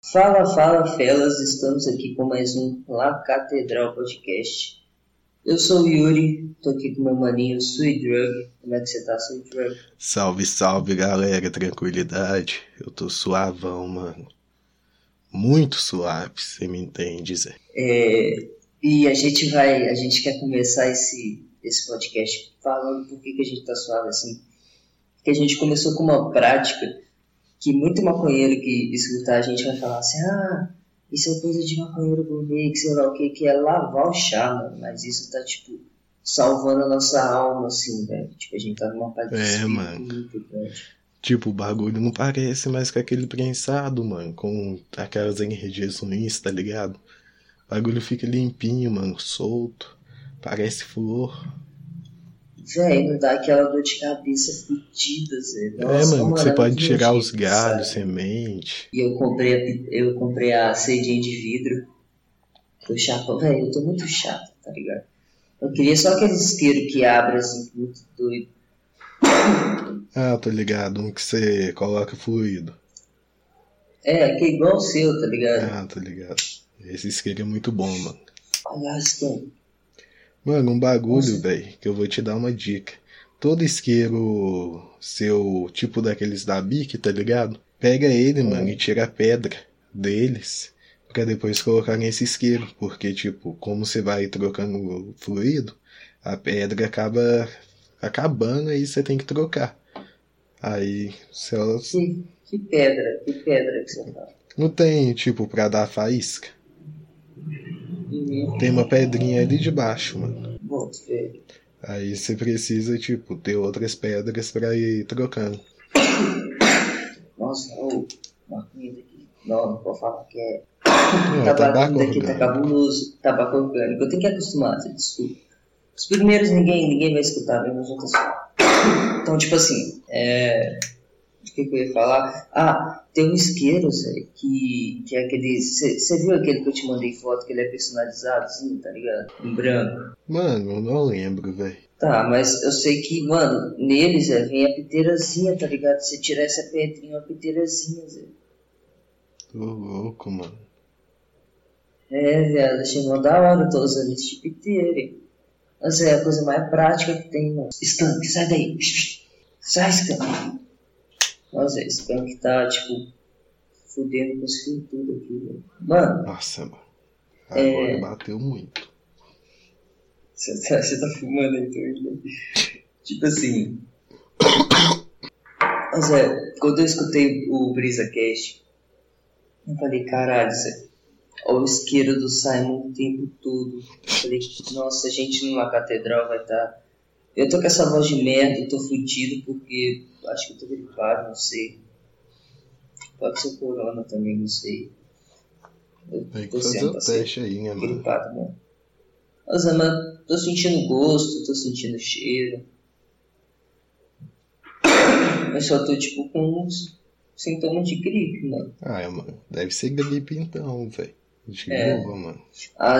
Fala, fellas, estamos aqui com mais um La Catedral Podcast. Eu sou o Yuri, tô aqui com meu maninho Sweet Drug. Como é que você tá, Sweet Drug? Salve, galera, tranquilidade. Eu tô suavão, mano. Muito suave, você me entende, Zé. E a gente quer começar esse podcast falando por que a gente tá suave assim. Porque a gente começou com uma prática que muito maconheiro que escutar a gente vai falar assim, isso é coisa de maconheiro gourmet, que sei lá o que, que é lavar o chá, mano. Mas isso tá, tipo, salvando a nossa alma, assim, velho. Tipo, a gente tá numa parte muito grande. Tipo, o bagulho não parece mais com aquele prensado, mano, com aquelas energias ruins, tá ligado? O bagulho fica limpinho, mano, solto, parece flor. Véi, não dá aquela dor de cabeça fodida, Zé. Nossa, mano, que você pode tirar os galhos, semente. E eu comprei a cedinha de vidro. Tô chato, velho, eu tô muito chato, tá ligado? Eu queria só aqueles isqueiros que abrem, assim, muito doido. Tô ligado, um que você coloca fluido. Que é igual o seu, tá ligado? Tô ligado. Esse isqueiro é muito bom, mano. Olha, isqueiro. Mano, um bagulho, velho, que eu vou te dar uma dica. Todo isqueiro seu, tipo daqueles da Bic, tá ligado? Pega ele, mano, e tira a pedra deles pra depois colocar nesse isqueiro. Porque, tipo, como você vai trocando o fluido, a pedra acaba acabando e você tem que trocar. Aí, se ela... Que pedra que você fala? Não tem, tipo, pra dar faísca? Tem uma pedrinha ali de baixo, mano. Aí você precisa, tipo, ter outras pedras pra ir trocando. Nossa, maconha daqui. Não vou falar que é. Tabaco daqui tá cabuloso. Tabaco orgânico. Eu tenho que acostumar, desculpa. Os primeiros ninguém vai escutar, mas não tá. Então, tipo assim, o que eu ia falar? Tem um isqueiro, Zé, que é aquele... Você viu aquele que eu te mandei foto, que ele é personalizado, assim, tá ligado? Em branco. Mano, eu não lembro, velho. Tá, mas eu sei que, mano, nele, Zé, vem a piteirazinha, tá ligado? Você tirar essa pedrinha, uma piteirazinha, Zé. Tô louco, mano. Velho, achei mó da hora, eu tô usando esse de piteira, hein? Mas é a coisa mais prática que tem, mano. Skunk, sai daí. Sai, Skunk. Nossa, esse punk tá, tipo, fudendo com os fios tudo aqui, velho. Mano. Nossa, mano. Agora bateu muito. Você tá fumando aí, então, né? Tipo assim. Mas quando eu escutei o Brisa Cash, eu falei, caralho, Zé. Olha o isqueiro do Simon o tempo todo. Eu falei, nossa, a gente numa catedral vai tá... Eu tô com essa voz de merda, eu tô fudido porque acho que eu tô gripado, não sei. Pode ser corona também, não sei. Eu tem tô que fazer o teste aí, né, mano? Gripado, né? Mas, mano, tô sentindo gosto, tô sentindo cheiro. Eu só tô, tipo, com uns sintomas de gripe, mano. Mano, deve ser gripe então, velho. De novo, mano.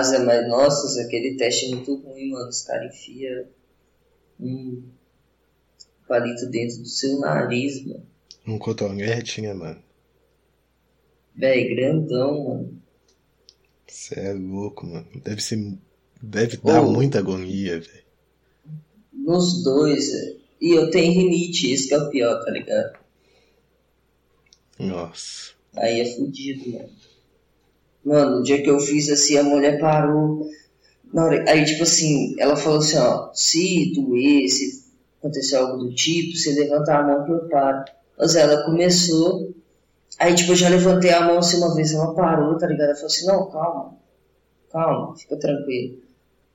Zé, mas, nossa, aquele teste é muito ruim, mano. Os caras enfiam... palito dentro do seu nariz, mano. Um cotonete, né, mano? Véi, grandão, mano. Cê é louco, mano. Deve dar muita agonia, velho. Nos dois, véio. E eu tenho rinite, esse que é o pior, tá ligado? Nossa. Aí é fudido, mano. Mano, o dia que eu fiz assim, a mulher parou... Aí, tipo assim, ela falou assim, ó, se doer, se acontecer algo do tipo, você levanta a mão que eu paro. Mas ela começou, aí, tipo, eu já levantei a mão assim uma vez, ela parou, tá ligado? Ela falou assim, não, calma, fica tranquilo.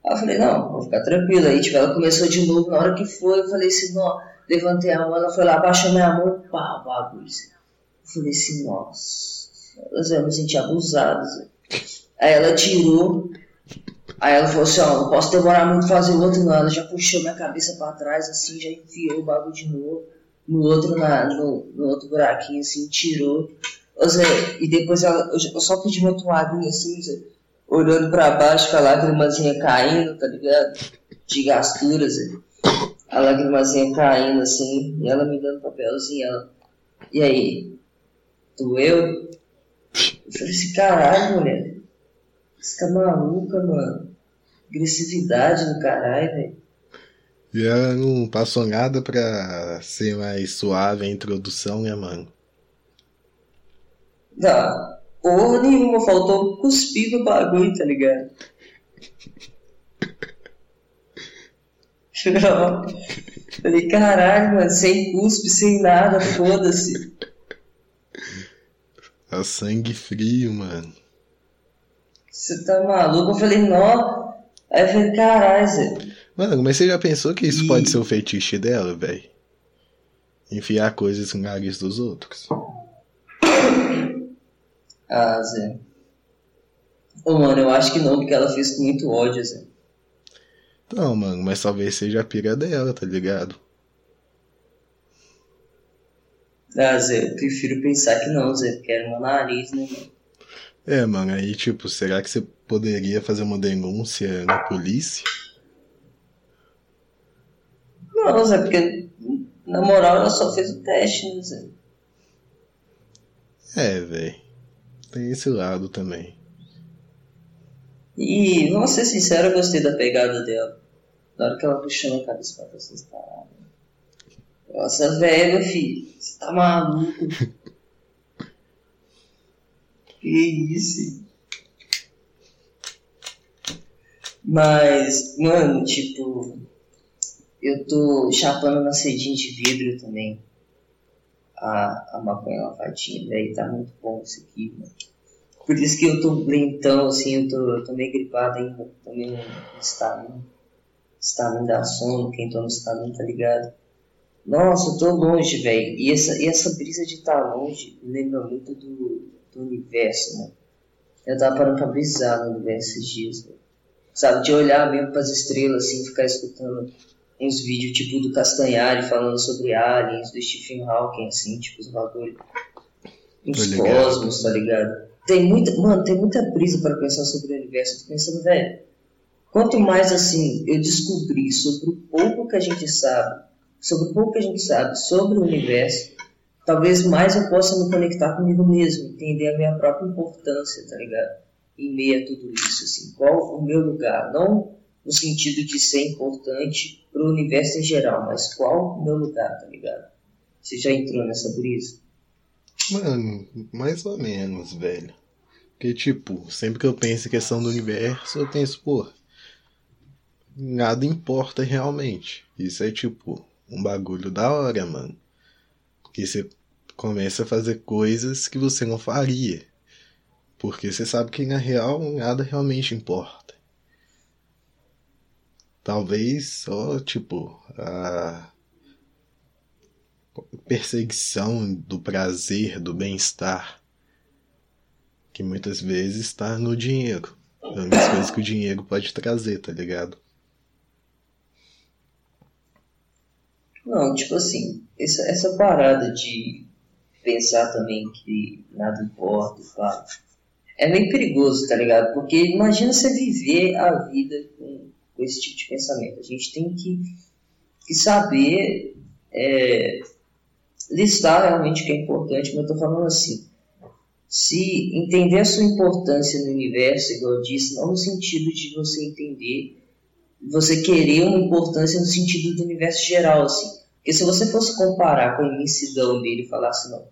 Aí eu falei, não, vou ficar tranquilo. Aí, tipo, ela começou de novo, na hora que foi, eu falei assim, não, levantei a mão, ela foi lá, abaixou minha mão, pá, bagulho. Eu falei assim, nossa, eu me senti abusado, Zé. Aí ela tirou... Aí ela falou assim, não posso demorar muito fazer o outro, não. Ela já puxou minha cabeça pra trás, assim, já enfiou o bagulho de novo. No outro buraquinho, assim, tirou. Ou seja, e depois eu só pedi uma toalhinha, assim, Zé, olhando pra baixo, com a lagrimazinha caindo, tá ligado? De gastura, Zé. A lagrimazinha caindo, assim, e ela me dando papelzinho, ela... E aí? Doeu? Eu disse, caralho, mulher. Você tá maluca, mano. Agressividade do caralho, velho. E ela não passou nada pra ser mais suave a introdução, né, mano? Não. Porra nenhuma, faltou cuspir no bagulho, tá ligado? Não. Falei, caralho, mano, sem cuspe, sem nada, foda-se. Tá sangue frio, mano. Você tá maluco? Eu falei, nó. Aí eu falei, caralho, Zé. Mano, mas você já pensou que isso pode ser o fetiche dela, velho? Enfiar coisas no nariz dos outros? Ah, Zé. Ô, mano, eu acho que não, porque ela fez com muito ódio, Zé. Então, mano, mas talvez seja a pira dela, tá ligado? Ah, Zé, eu prefiro pensar que não, Zé, porque era meu nariz, né, mano? É, mano, aí, tipo, será que você poderia fazer uma denúncia na polícia? Não, Zé, porque, na moral, ela só fez o teste, né, Zé? É, velho. Tem esse lado também. E, vamos ser sincero, eu gostei da pegada dela. Na hora que ela puxou a cabeça pra vocês, caralho. Nossa, velho, filho. Você tá maluco. Que isso. Mas, mano, tipo... Eu tô chapando na cedinha de vidro também. A maconha lavadinha, velho. Tá muito bom isso aqui, mano. Por isso que eu tô lentão, assim, eu tô meio gripado ainda, também no estado. Estado dá sono, quem tá no estado não tá ligado. Nossa, eu tô longe, velho. E essa brisa de tá longe me lembra muito do universo, né? Eu tava parando pra brisar no universo esses dias, velho. Sabe, de olhar mesmo pras estrelas, assim, ficar escutando uns vídeos, tipo, do Castanhari falando sobre aliens, do Stephen Hawking, assim, tipo, os bagulhos. Uns cosmos, tá ligado? Tem muita brisa para pensar sobre o universo. Eu tô pensando, velho, quanto mais assim eu descobrir sobre o pouco que a gente sabe, sobre o universo, talvez mais eu possa me conectar comigo mesmo, entender a minha própria importância, tá ligado? Em meio a tudo isso, assim, qual o meu lugar? Não no sentido de ser importante pro universo em geral, mas qual o meu lugar, tá ligado? Você já entrou nessa brisa? Mano, mais ou menos, velho. Porque, tipo, sempre que eu penso em questão do universo, eu penso, pô, nada importa realmente. Isso é, tipo, um bagulho da hora, mano. Porque você começa a fazer coisas que você não faria. Porque você sabe que, na real, nada realmente importa. Talvez só, tipo, a perseguição do prazer, do bem-estar, que muitas vezes está no dinheiro. É uma das coisas que o dinheiro pode trazer, tá ligado? Não, tipo assim, essa parada de pensar também que nada importa, pá, é meio perigoso, tá ligado? Porque imagina você viver a vida com esse tipo de pensamento. A gente tem que saber listar realmente o que é importante, mas eu tô falando assim, se entender a sua importância no universo, igual eu disse, não no sentido de você entender, você querer uma importância no sentido do universo geral, assim, porque se você fosse comparar com a imensidão dele e falar assim, não,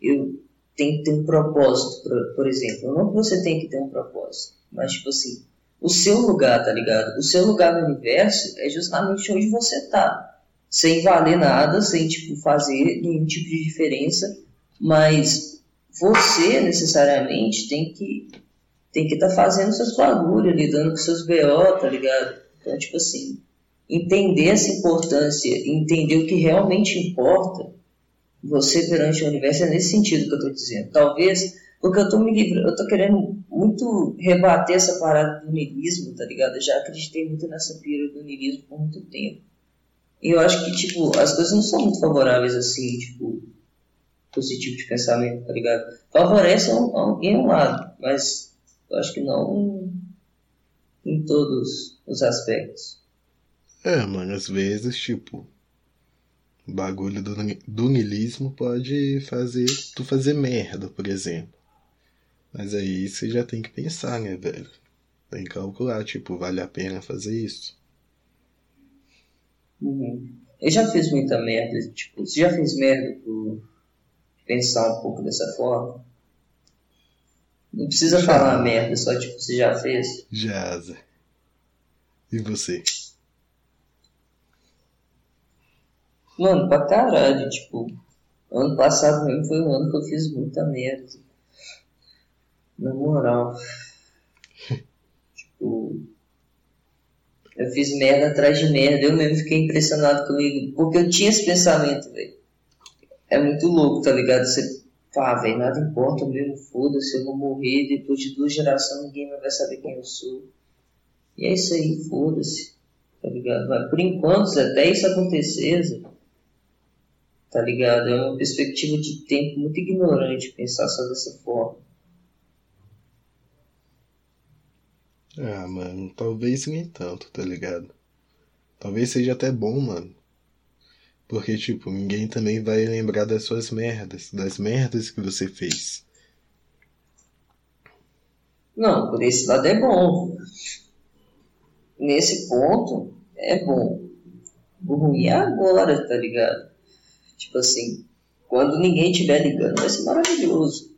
eu tenho que ter um propósito, por exemplo, não que você tenha que ter um propósito, mas tipo assim, o seu lugar, tá ligado? O seu lugar no universo é justamente onde você tá. Sem valer nada, sem tipo, fazer nenhum tipo de diferença, mas você necessariamente tem que estar fazendo seus bagulhos, lidando com seus BO, tá ligado? Então, tipo assim, entender essa importância, entender o que realmente importa, você perante o universo, é nesse sentido que eu tô dizendo. Talvez, porque eu tô me livrando, eu tô querendo muito rebater essa parada do niilismo, tá ligado? Eu já acreditei muito nessa pira do niilismo por muito tempo. E eu acho que, tipo, as coisas não são muito favoráveis, assim, tipo, esse tipo de pensamento, tá ligado? Favorece alguém um lado, mas eu acho que não em todos os aspectos. É, mano, às vezes, tipo, o bagulho do niilismo pode fazer tu fazer merda, por exemplo. Mas aí você já tem que pensar, né, velho? Tem que calcular, tipo, vale a pena fazer isso? Uhum. Eu já fiz muita merda, tipo, você já fez merda por pensar um pouco dessa forma? Não precisa falar merda, só tipo, você já fez? Já, Zé. E você? Mano, pra caralho, tipo, ano passado mesmo foi um ano que eu fiz muita merda. Na moral. Tipo, eu fiz merda atrás de merda, eu mesmo fiquei impressionado comigo, porque eu tinha esse pensamento, velho. É muito louco, tá ligado? Você, pá, velho, nada importa mesmo, foda-se, eu vou morrer, depois de 2 gerações ninguém vai saber quem eu sou. E é isso aí, foda-se, tá ligado? Mas por enquanto, até isso acontecer, tá ligado? É uma perspectiva de tempo muito ignorante pensar só dessa forma. Ah, mano, talvez nem tanto, tá ligado? Talvez seja até bom, mano. Porque, tipo, ninguém também vai lembrar das suas merdas, das merdas que você fez. Não, por esse lado é bom. Nesse ponto, é bom. O ruim é agora, tá ligado? Tipo assim, quando ninguém estiver ligando, vai ser maravilhoso.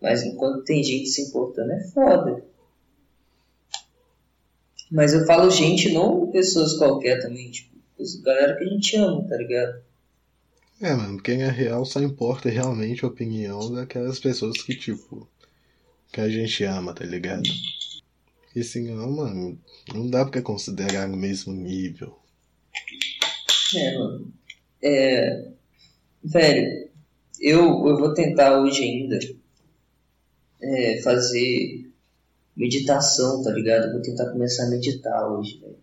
Mas enquanto tem gente se importando, é foda. Mas eu falo gente, não pessoas qualquer também, tipo, galera que a gente ama, tá ligado? É, mano, quem é real só importa realmente a opinião daquelas pessoas que, tipo, que a gente ama, tá ligado? E assim, não, mano, não dá pra considerar no mesmo nível. É, mano. É, velho, eu vou tentar hoje ainda fazer meditação, tá ligado? Eu vou tentar começar a meditar hoje, velho.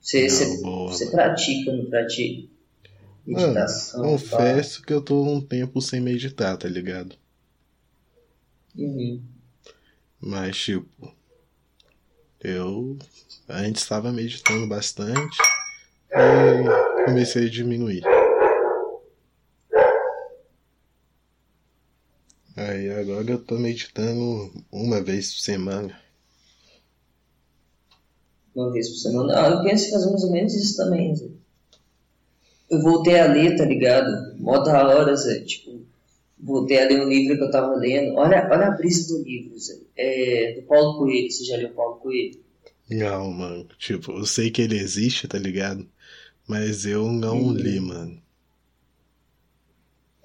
Você pratica, não pratica? Meditação. Mano, confesso que eu tô um tempo sem meditar, tá ligado? Uhum. Mas, tipo, eu antes estava meditando bastante e comecei a diminuir. Aí agora eu tô meditando 1 vez por semana. 1 vez por semana? Ah, eu penso que faz mais ou menos isso também, Zé. Eu voltei a ler, tá ligado? Mó da hora, Zé, tipo... Voltei a ler um livro que eu tava lendo. Olha a brisa do livro, Zé. É do Paulo Coelho. Você já leu o Paulo Coelho? Não, mano. Tipo, eu sei que ele existe, tá ligado? Mas eu não li, mano.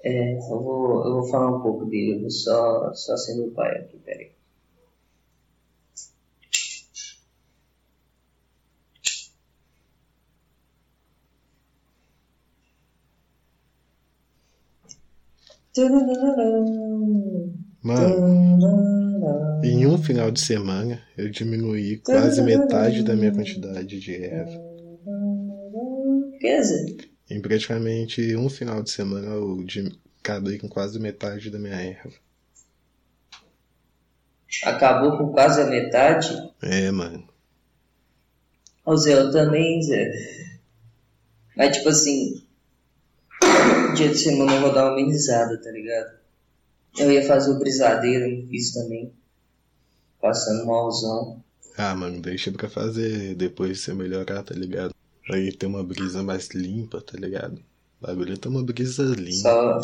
É, eu vou falar um pouco dele. Eu vou só ser meu pai aqui, peraí. Mano, em 1 final de semana eu diminuí quase metade da minha quantidade de erva. Quer dizer? Em praticamente 1 final de semana eu acabei com quase metade da minha erva. Acabou com quase a metade? É, mano. Ô Zé, eu também, Zé. Mas tipo assim... Dia de semana eu vou dar uma amenizada, tá ligado? Eu ia fazer o brisadeiro, eu fiz também. Passando malzão. Ah, mano, deixa pra fazer depois de você melhorar, tá ligado? Aí tem uma brisa mais limpa, tá ligado? O bagulho tem uma brisa limpa.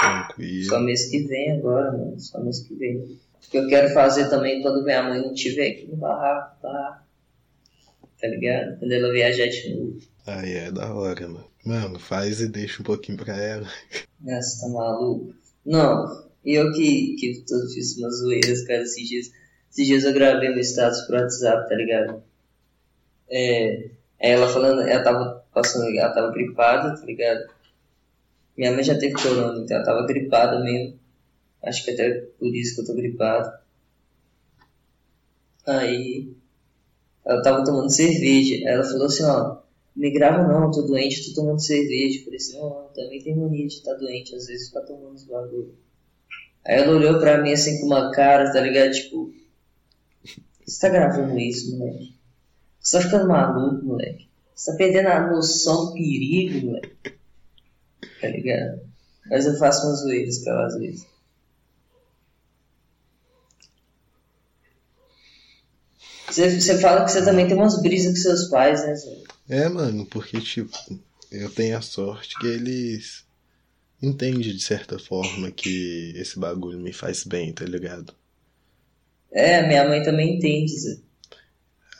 Tranquilo. Só mês que vem agora, mano. Só mês que vem. Porque eu quero fazer também quando minha mãe não estiver aqui no barraco, tá ligado? Quando ela viajar de novo. Aí é da hora, mano. Mano, faz e deixa um pouquinho pra ela. Nossa, tá maluco? Não, eu que fiz umas zoeiras, cara, esses dias eu gravei meu status pro WhatsApp, tá ligado? Ela falando, ela tava gripada, tá ligado? Minha mãe já teve corona, então ela tava gripada mesmo. Acho que até por isso que eu tô gripado. Aí, ela tava tomando cerveja, ela falou assim, ó... Me grava não, tô doente, tô tomando cerveja. Falei assim, não, também tem mania de estar doente, às vezes ficar tomando os bagulho. Aí ela olhou pra mim assim com uma cara, tá ligado? Tipo, você tá gravando isso, moleque? Você tá ficando maluco, moleque? Você tá perdendo a noção do perigo, moleque? Tá ligado? Mas eu faço umas zoeiras pra ela às vezes. Você fala que você também tem umas brisas com seus pais, né, Zé? É, mano, porque, tipo, eu tenho a sorte que eles entendem, de certa forma, que esse bagulho me faz bem, tá ligado? É, minha mãe também entende, Zé.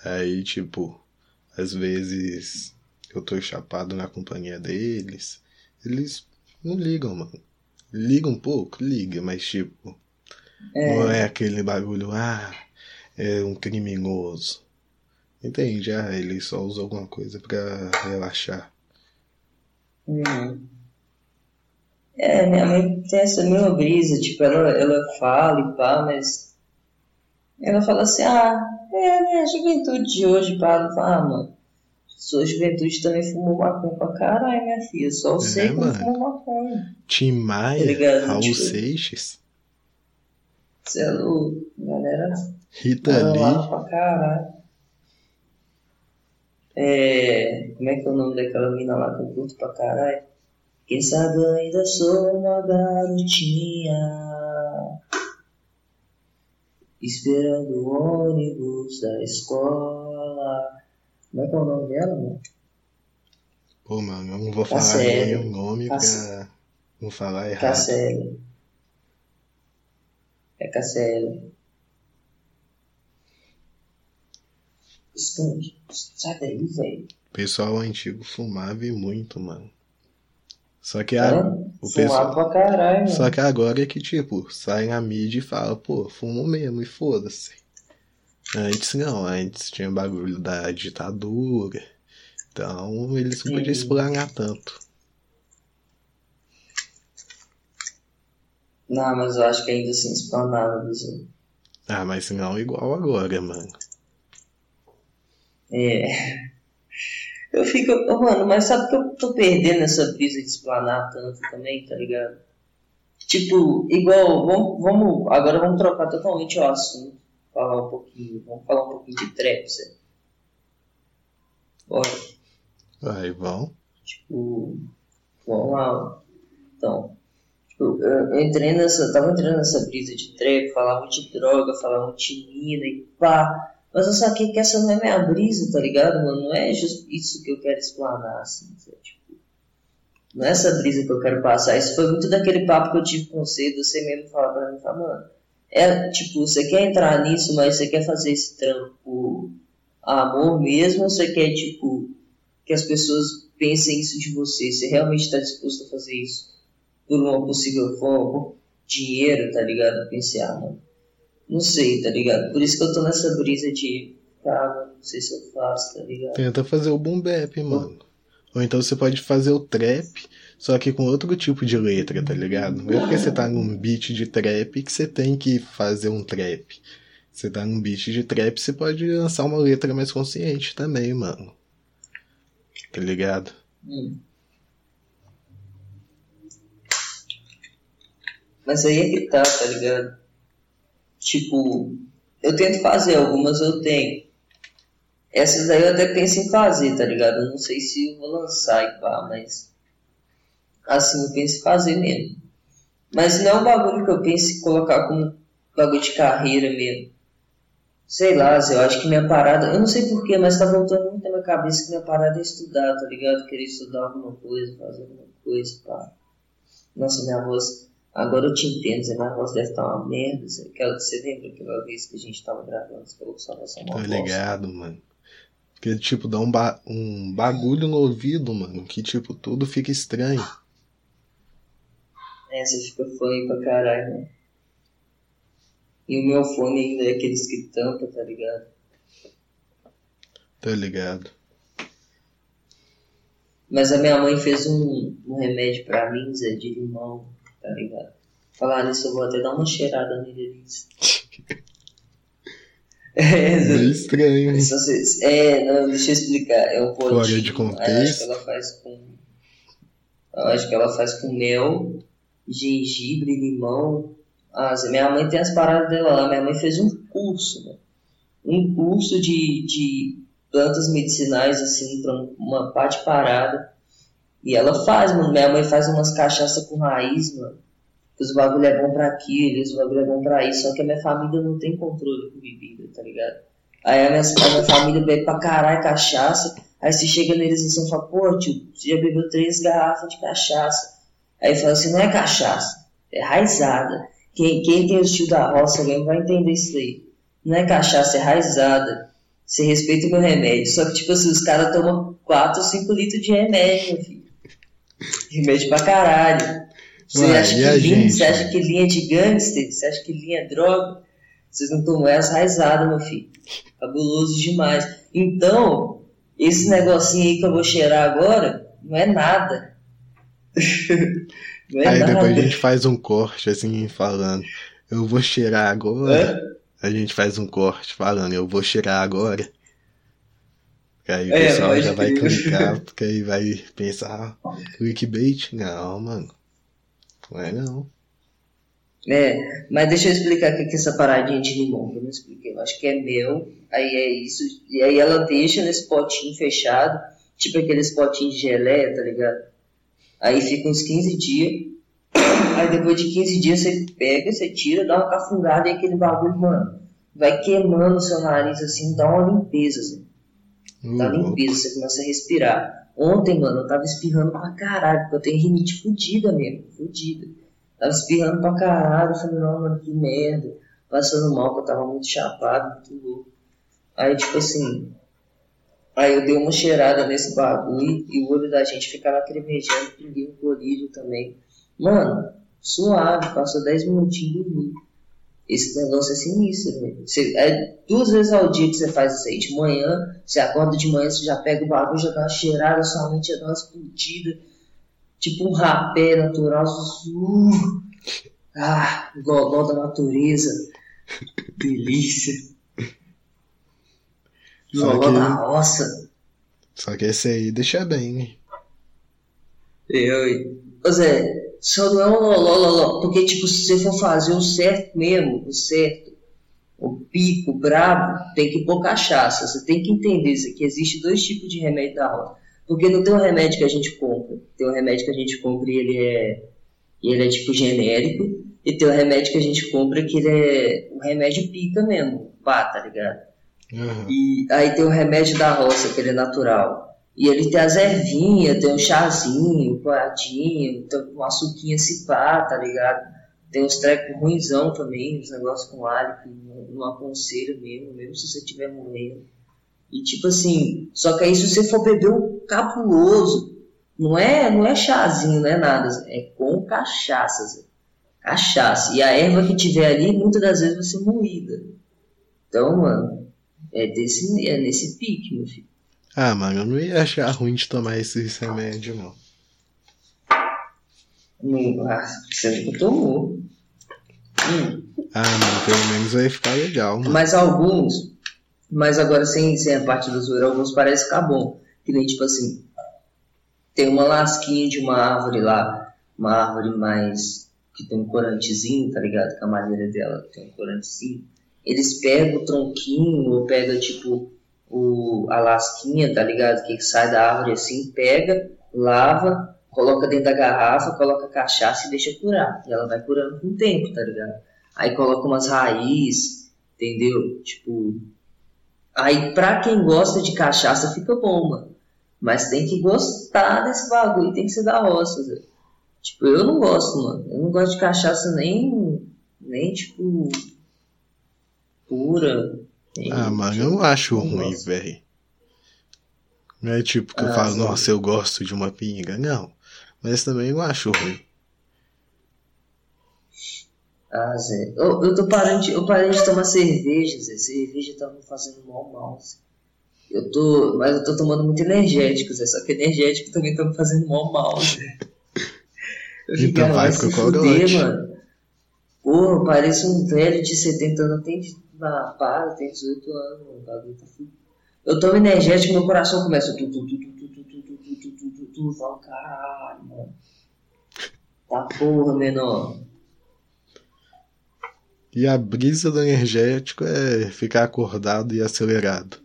Aí, tipo, às vezes eu tô chapado na companhia deles, eles não ligam, mano. Liga um pouco? Liga, mas, tipo, não é aquele bagulho, é um criminoso. Entende? Ele só usa alguma coisa pra relaxar. É, minha mãe tem essa mesma brisa, tipo, ela fala e pá, mas ela fala assim, a juventude de hoje, pá, ela fala, mano, sua juventude também fumou maconha pra caralho, minha filha, só eu sei que fumou maconha. Tim Maia, tá Raul Seixas. Você é louco, galera. Rita Lee. Pra caralho. Como é que é o nome daquela mina lá que eu curto pra caralho? Quem sabe eu ainda sou uma garotinha, esperando o ônibus da escola. Como é que é o nome dela, mano? Pô, mano, eu não vou falar nenhum nome pra não falar errado. Cassela. É Cassela. Esconde. Sai daí, velho. O pessoal antigo fumava e muito, mano. Só que o pessoal pra caralho, só que agora é que, tipo, sai na mídia e fala, pô, fumo mesmo e foda-se. Antes não, antes tinha bagulho da ditadura. Então eles não podiam explanar tanto. Não, mas eu acho que ainda assim explanava. Mas não igual agora, mano. É. Eu fico, mano, mas sabe que eu tô perdendo essa brisa de explanar tanto também, tá ligado? Tipo, igual, agora vamos trocar totalmente o assunto, vamos falar um pouquinho de trap, certo? Bora. Aí, vamos. Tipo, vamos lá. Então, tipo, eu tava entrando nessa brisa de trap, falava de droga, falava de mina e pá. Mas eu saquei que essa não é minha brisa, tá ligado, mano? Não é isso que eu quero explanar, assim, tipo, não é essa brisa que eu quero passar. Isso foi muito daquele papo que eu tive com você, você mesmo falar pra mim, falar, mano, tipo, você quer entrar nisso, mas você quer fazer esse trampo amor mesmo, ou você quer, tipo, que as pessoas pensem isso de você? Você realmente tá disposto a fazer isso por uma possível forma, por dinheiro, tá ligado? Eu pensei, mano, não sei, tá ligado? Por isso que eu tô nessa brisa de, não sei se eu faço, tá ligado? Tenta fazer o boom bap, mano. Ou então você pode fazer o trap, só que com outro tipo de letra, tá ligado? Não é porque você tá num beat de trap que você tem que fazer um trap. Você tá num beat de trap, você pode lançar uma letra mais consciente também, mano. Tá ligado? Mas aí é que tá ligado? Tipo, eu tento fazer, algumas eu tenho. Essas daí eu até penso em fazer, tá ligado? Eu não sei se eu vou lançar e pá, mas assim eu penso em fazer mesmo. Mas não é um bagulho que eu penso em colocar como bagulho de carreira mesmo. Sei lá, Zé, eu acho que minha parada, eu não sei porquê, mas tá voltando muito na minha cabeça que minha parada é estudar, tá ligado? Querer estudar alguma coisa, fazer alguma coisa, pá. Nossa, minha voz. Agora eu te entendo, Zé, mas a voz deve estar uma merda, Zé. Você lembra aquela vez que a gente tava gravando, você falou que sua voz é uma bosta? Tô ligado, mano. Porque, tipo, dá um bagulho no ouvido, mano, que, tipo, tudo fica estranho. Você fica fone pra caralho, né? E o meu fone ainda é aqueles que tampa, tá ligado? Tô ligado. Mas a minha mãe fez um remédio pra mim, Zé, de limão. Tá ligado? Falar nisso, eu vou até dar uma cheirada nele. Meio estranho, hein? Não, deixa eu explicar. É um potinho. Fora de contexto. Eu acho que ela faz com mel, gengibre, limão. Minha mãe tem as paradas dela lá. Minha mãe fez um curso, né? Um curso de plantas medicinais, assim, pra uma parte parada. E ela faz, mano. Minha mãe faz umas cachaças com raiz, mano. Os bagulho é bom pra aquilo, os bagulho é bom pra isso. Só que a minha família não tem controle com bebida, tá ligado? Aí a minha família bebe pra caralho cachaça. Aí você chega neles e você fala, pô, tio, você já bebeu 3 garrafas de cachaça. Aí fala assim, não é cachaça, é raizada. Quem tem o tio da roça, alguém vai entender isso aí. Não é cachaça, é raizada. Você respeita o meu remédio. Só que, tipo assim, os caras tomam 4 ou 5 litros de remédio, meu filho. Remédio pra caralho. Você acha que linha de gangster? Você acha que linha é droga? Vocês não tomam essa raizada, meu filho. Fabuloso demais. Então, esse negocinho aí que eu vou cheirar agora, não é nada. Aí nada. Depois a gente faz um corte, assim, falando, eu vou cheirar agora. É? A gente faz um corte falando, eu vou cheirar agora. Porque aí o pessoal já vai clicar, porque aí vai pensar, clickbait? Não, mano. Não é não. É, mas deixa eu explicar o que é essa paradinha de limão, que eu não expliquei, eu acho que é mel, aí é isso, e aí ela deixa nesse potinho fechado, tipo aqueles potinhos de geleia, tá ligado? Aí fica uns 15 dias, aí depois de 15 dias você pega, você tira, dá uma cafungada e aquele bagulho, mano, vai queimando o seu nariz assim, dá uma limpeza, assim. Dá limpeza, você começa a respirar. Ontem, mano, eu tava espirrando pra caralho, porque eu tenho rinite fodida mesmo, fodida. Tava espirrando pra caralho, falando, não, mano, que merda. Passando mal, porque eu tava muito chapado, muito louco. Aí, tipo assim, aí eu dei uma cheirada nesse bagulho e o olho da gente ficava cremejando, pinguinho colírio também. Mano, suave, passou 10 minutinhos dormindo. Esse negócio é sinistro, velho. É 2 vezes ao dia que você faz isso aí. De manhã, você acorda de manhã, você já pega o bagulho, já dá uma cheirada, sua mente já dá uma explodida. Tipo um rapé natural, gogol da natureza, delícia, gogol da roça. Só que esse aí deixa bem, né? Ô Zé, só não é um lolololó, porque tipo, se você for fazer o certo mesmo, o pico, o brabo, tem que pôr cachaça. Você tem que entender isso, que existe 2 tipos de remédio da roça. Porque não tem um remédio que a gente compra. Tem um remédio que a gente compra e ele é tipo genérico. E tem um remédio que a gente compra que ele é um remédio pica mesmo. Pá, tá ligado? Uhum. E aí tem o remédio da roça, que ele é natural. E ele tem as ervinhas, tem um chazinho, um coadinho, tem uma suquinha cipá, tá ligado? Tem uns trecos ruinzão também, uns negócios com alho, que não aconselho mesmo se você tiver morrendo. E tipo assim, só que aí se você for beber um capuloso, não é chazinho, não é nada, é com cachaça. E a erva que tiver ali, muitas das vezes vai ser moída. Então, mano, é nesse pique, meu filho. Ah, mano, eu não ia achar ruim de tomar esses remédios, não. Você não tomou. Ah, mano, pelo menos vai ficar legal, mano. Mas alguns... Mas agora, sem a parte do zoeira, alguns parece ficar bom. Que nem, tipo assim, tem uma lasquinha de uma árvore lá, uma árvore mais... que tem um corantezinho, tá ligado? Que a madeira dela tem um corantezinho. Eles pegam o tronquinho, ou pegam, tipo, a lasquinha, tá ligado? Que sai da árvore assim, pega, lava, coloca dentro da garrafa, coloca cachaça e deixa curar. E ela vai curando com o tempo, tá ligado? Aí coloca umas raízes, entendeu? Tipo... Aí pra quem gosta de cachaça fica bom, mano. Mas tem que gostar desse bagulho, tem que ser da roça, Zé. Tipo, eu não gosto, mano. Eu não gosto de cachaça nem tipo, pura. Nem, mano, eu não acho ruim, velho. Não é tipo que eu falo, sim. Nossa, eu gosto de uma pinga. Não, mas também eu acho ruim. Ah, Zé, eu parei de tomar cerveja, Zé. Cerveja tá me fazendo mal, Zé. Mas eu tô tomando muito energético, Zé. Só que energético também tá me fazendo mal, Zé. Eu fiquei então, vai ficar com mano. Porra, eu pareço um velho de 70 anos, tem 18 anos, mano. Eu tomo energético, meu coração começa a tu, falo, caralho, mano. Tá porra, menor. E a brisa do energético é ficar acordado e acelerado.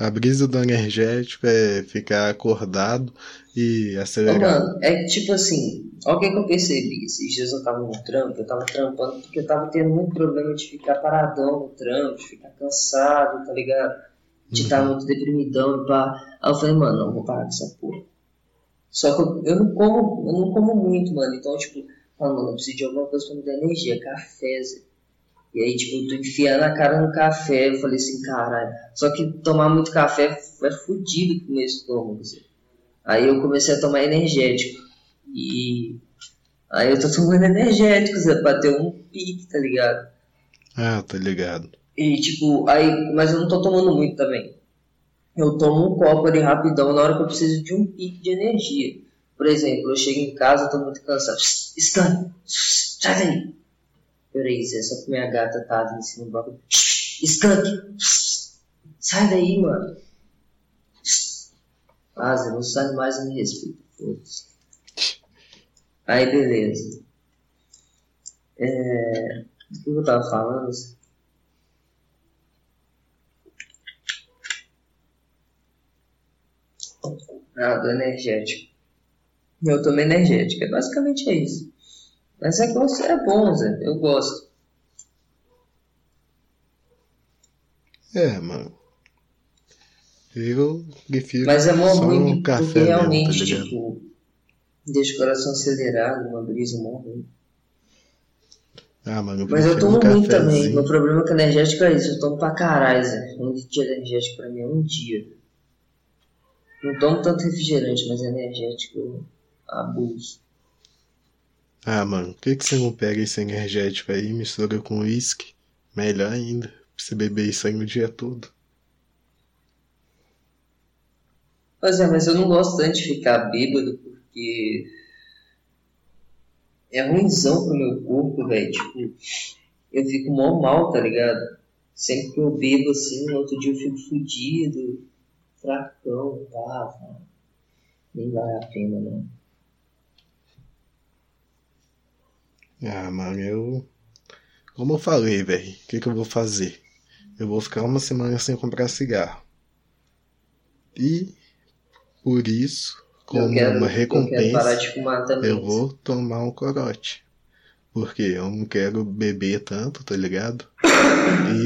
A brisa do energético é ficar acordado e acelerar. Mano, é tipo assim, olha o que eu percebi. Esses dias eu tava no trampo, eu tava trampando porque eu tava tendo muito problema de ficar paradão no trampo, de ficar cansado, tá ligado? De estar muito deprimidão. Aí eu falei, mano, não vou parar com essa porra. Só que eu não como muito, mano. Então, tipo, mano, eu preciso de alguma coisa pra me dar energia, café, Zé. E aí, tipo, eu tô enfiando a cara no café. Eu falei assim, caralho. Só que tomar muito café é fodido pro meu estômago, Zé. Aí eu comecei a tomar energético. E aí eu tô tomando energético, Zé, pra ter um pique, tá ligado? Ah, tá ligado. E tipo, aí, mas eu não tô tomando muito também. Eu tomo um copo ali rapidão na hora que eu preciso de um pique de energia. Por exemplo, eu chego em casa, eu tô muito cansado. Stan, sai daí. Peraí, Zé, só que minha gata tá em cima do bagulho. Stan, sai daí, mano. Ah, Zé, não sai mais e me respeita. Aí, beleza. Do que eu tava falando, Zé? Ah, do energético. Eu tomo energético, basicamente é isso. Mas é bom, Zé, eu gosto. É, mano. Eu prefiro. Mas é mó ruim, porque realmente, mesmo, tá, tipo, deixa o coração acelerado, uma brisa mó ruim. Ah, mano, eu... Mas eu tomo muito também. Meu problema com energético é isso, eu tomo pra caralho, Zé. Um dia de energético pra mim é um dia. Não tomo tanto refrigerante, mas energético abuso. Ah, mano, por que você não pega esse energético aí e mistura com uísque? Melhor ainda, pra você beber isso aí o dia todo. Pois é, mas eu não gosto tanto de ficar bêbado, porque é ruimzão pro meu corpo, velho. Tipo, eu fico mó mal, tá ligado? Sempre que eu bebo assim, no outro dia eu fico fudido. Fracão, tá, nem vale a pena, né? Ah, mano, eu... Como eu falei, velho, o que eu vou fazer? Eu vou ficar uma semana sem comprar cigarro. E, por isso, como uma recompensa, eu vou tomar um corote. Porque eu não quero beber tanto, tá ligado?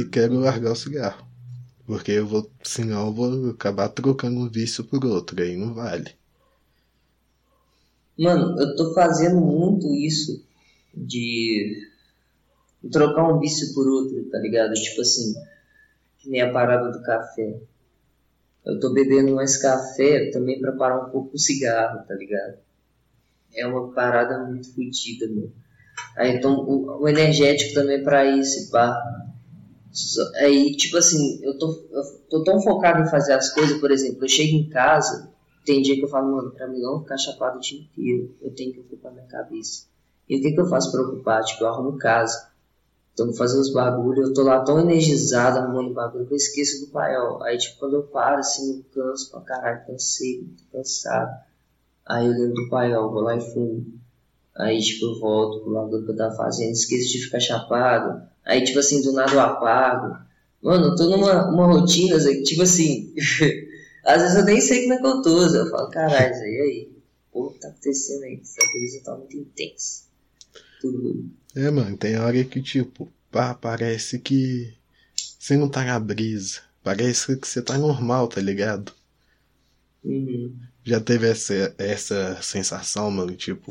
E quero largar o cigarro. Porque eu vou, senão eu vou acabar trocando um vício por outro, aí não vale. Mano, eu tô fazendo muito isso de trocar um vício por outro, tá ligado? Tipo assim, que nem a parada do café. Eu tô bebendo mais café também pra parar um pouco o cigarro, tá ligado? É uma parada muito fodida, mano. Aí então o energético também é pra isso, pá. Aí, tipo assim, eu tô tão focado em fazer as coisas, por exemplo, eu chego em casa, tem dia que eu falo, mano, pra mim não ficar chapado o dia inteiro, eu tenho que ocupar minha cabeça. E o que eu faço pra ocupar? Tipo, eu arrumo casa, então vou fazer os bagulhos, eu tô lá tão energizado arrumando bagulho que eu esqueço do paiol. Aí, tipo, quando eu paro, assim, eu canso pra caralho, cansei, tô cansado. Aí eu lembro do paiol, vou lá e fumo. Aí, tipo, eu volto pro bagulho que eu tava fazendo, esqueço de ficar chapado. Aí, tipo assim, do nada eu apago. Mano, eu tô numa rotina, Zé, tipo assim... Às vezes eu nem sei como é que eu tô, Zé. Eu falo, caralho, Zé, e aí? Pô, tá acontecendo aí? Essa coisa tá muito intensa. Tudo. É, mano, tem hora que, tipo... Pá, parece que... Você não tá na brisa. Parece que você tá normal, tá ligado? Uhum. Já teve essa sensação, mano, tipo...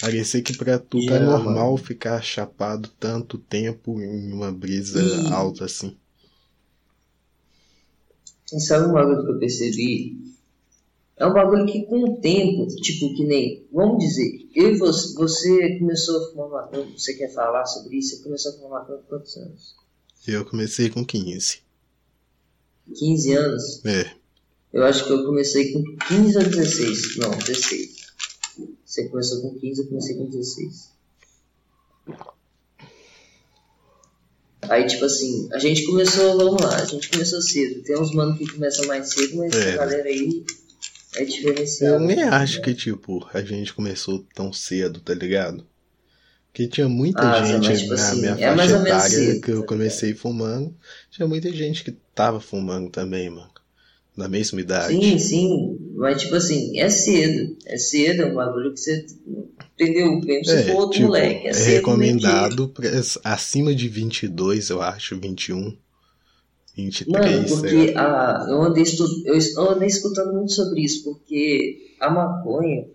Parecia que pra tu tá normal ficar chapado tanto tempo em uma brisa alta assim. E sabe um bagulho que eu percebi? É um bagulho que com o tempo, tipo, que nem, vamos dizer, eu e você começou a fumar maconha, você quer falar sobre isso? Você começou a fumar maconha com quantos anos? Eu comecei com 15. 15 anos? É. Eu acho que eu comecei com 15 ou 16, não, 16. Você começou com 15, eu comecei com 16. Aí, tipo assim, a gente começou, vamos lá, a gente começou cedo. Tem uns manos que começam mais cedo, mas essa galera aí é diferenciada. Eu nem acho que, tipo, a gente começou tão cedo, tá ligado? Porque tinha muita gente mas, tipo, na assim, minha faixa etária que eu comecei fumando. Tinha muita gente que tava fumando também, mano. Na mesma idade. Sim, sim. Mas, tipo assim, é cedo. É cedo, é um bagulho que você... Entendeu? Pensa com outro tipo, moleque. É cedo, recomendado pra, acima de 22, eu acho. 21, 23. Mano, porque eu andei escutando muito sobre isso. Porque a maconha,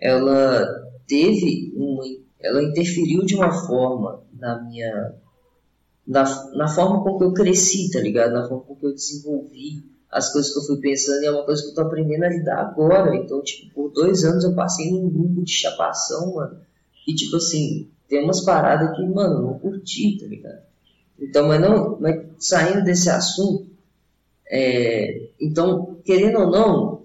ela interferiu de uma forma na forma com que eu cresci, tá ligado? Na forma com que eu desenvolvi as coisas que eu fui pensando, e é uma coisa que eu tô aprendendo a lidar agora. Então, tipo, por 2 anos eu passei num grupo de chapação, mano, e, tipo assim, tem umas paradas que, mano, eu não curti, tá ligado? Então, mas saindo desse assunto, então, querendo ou não,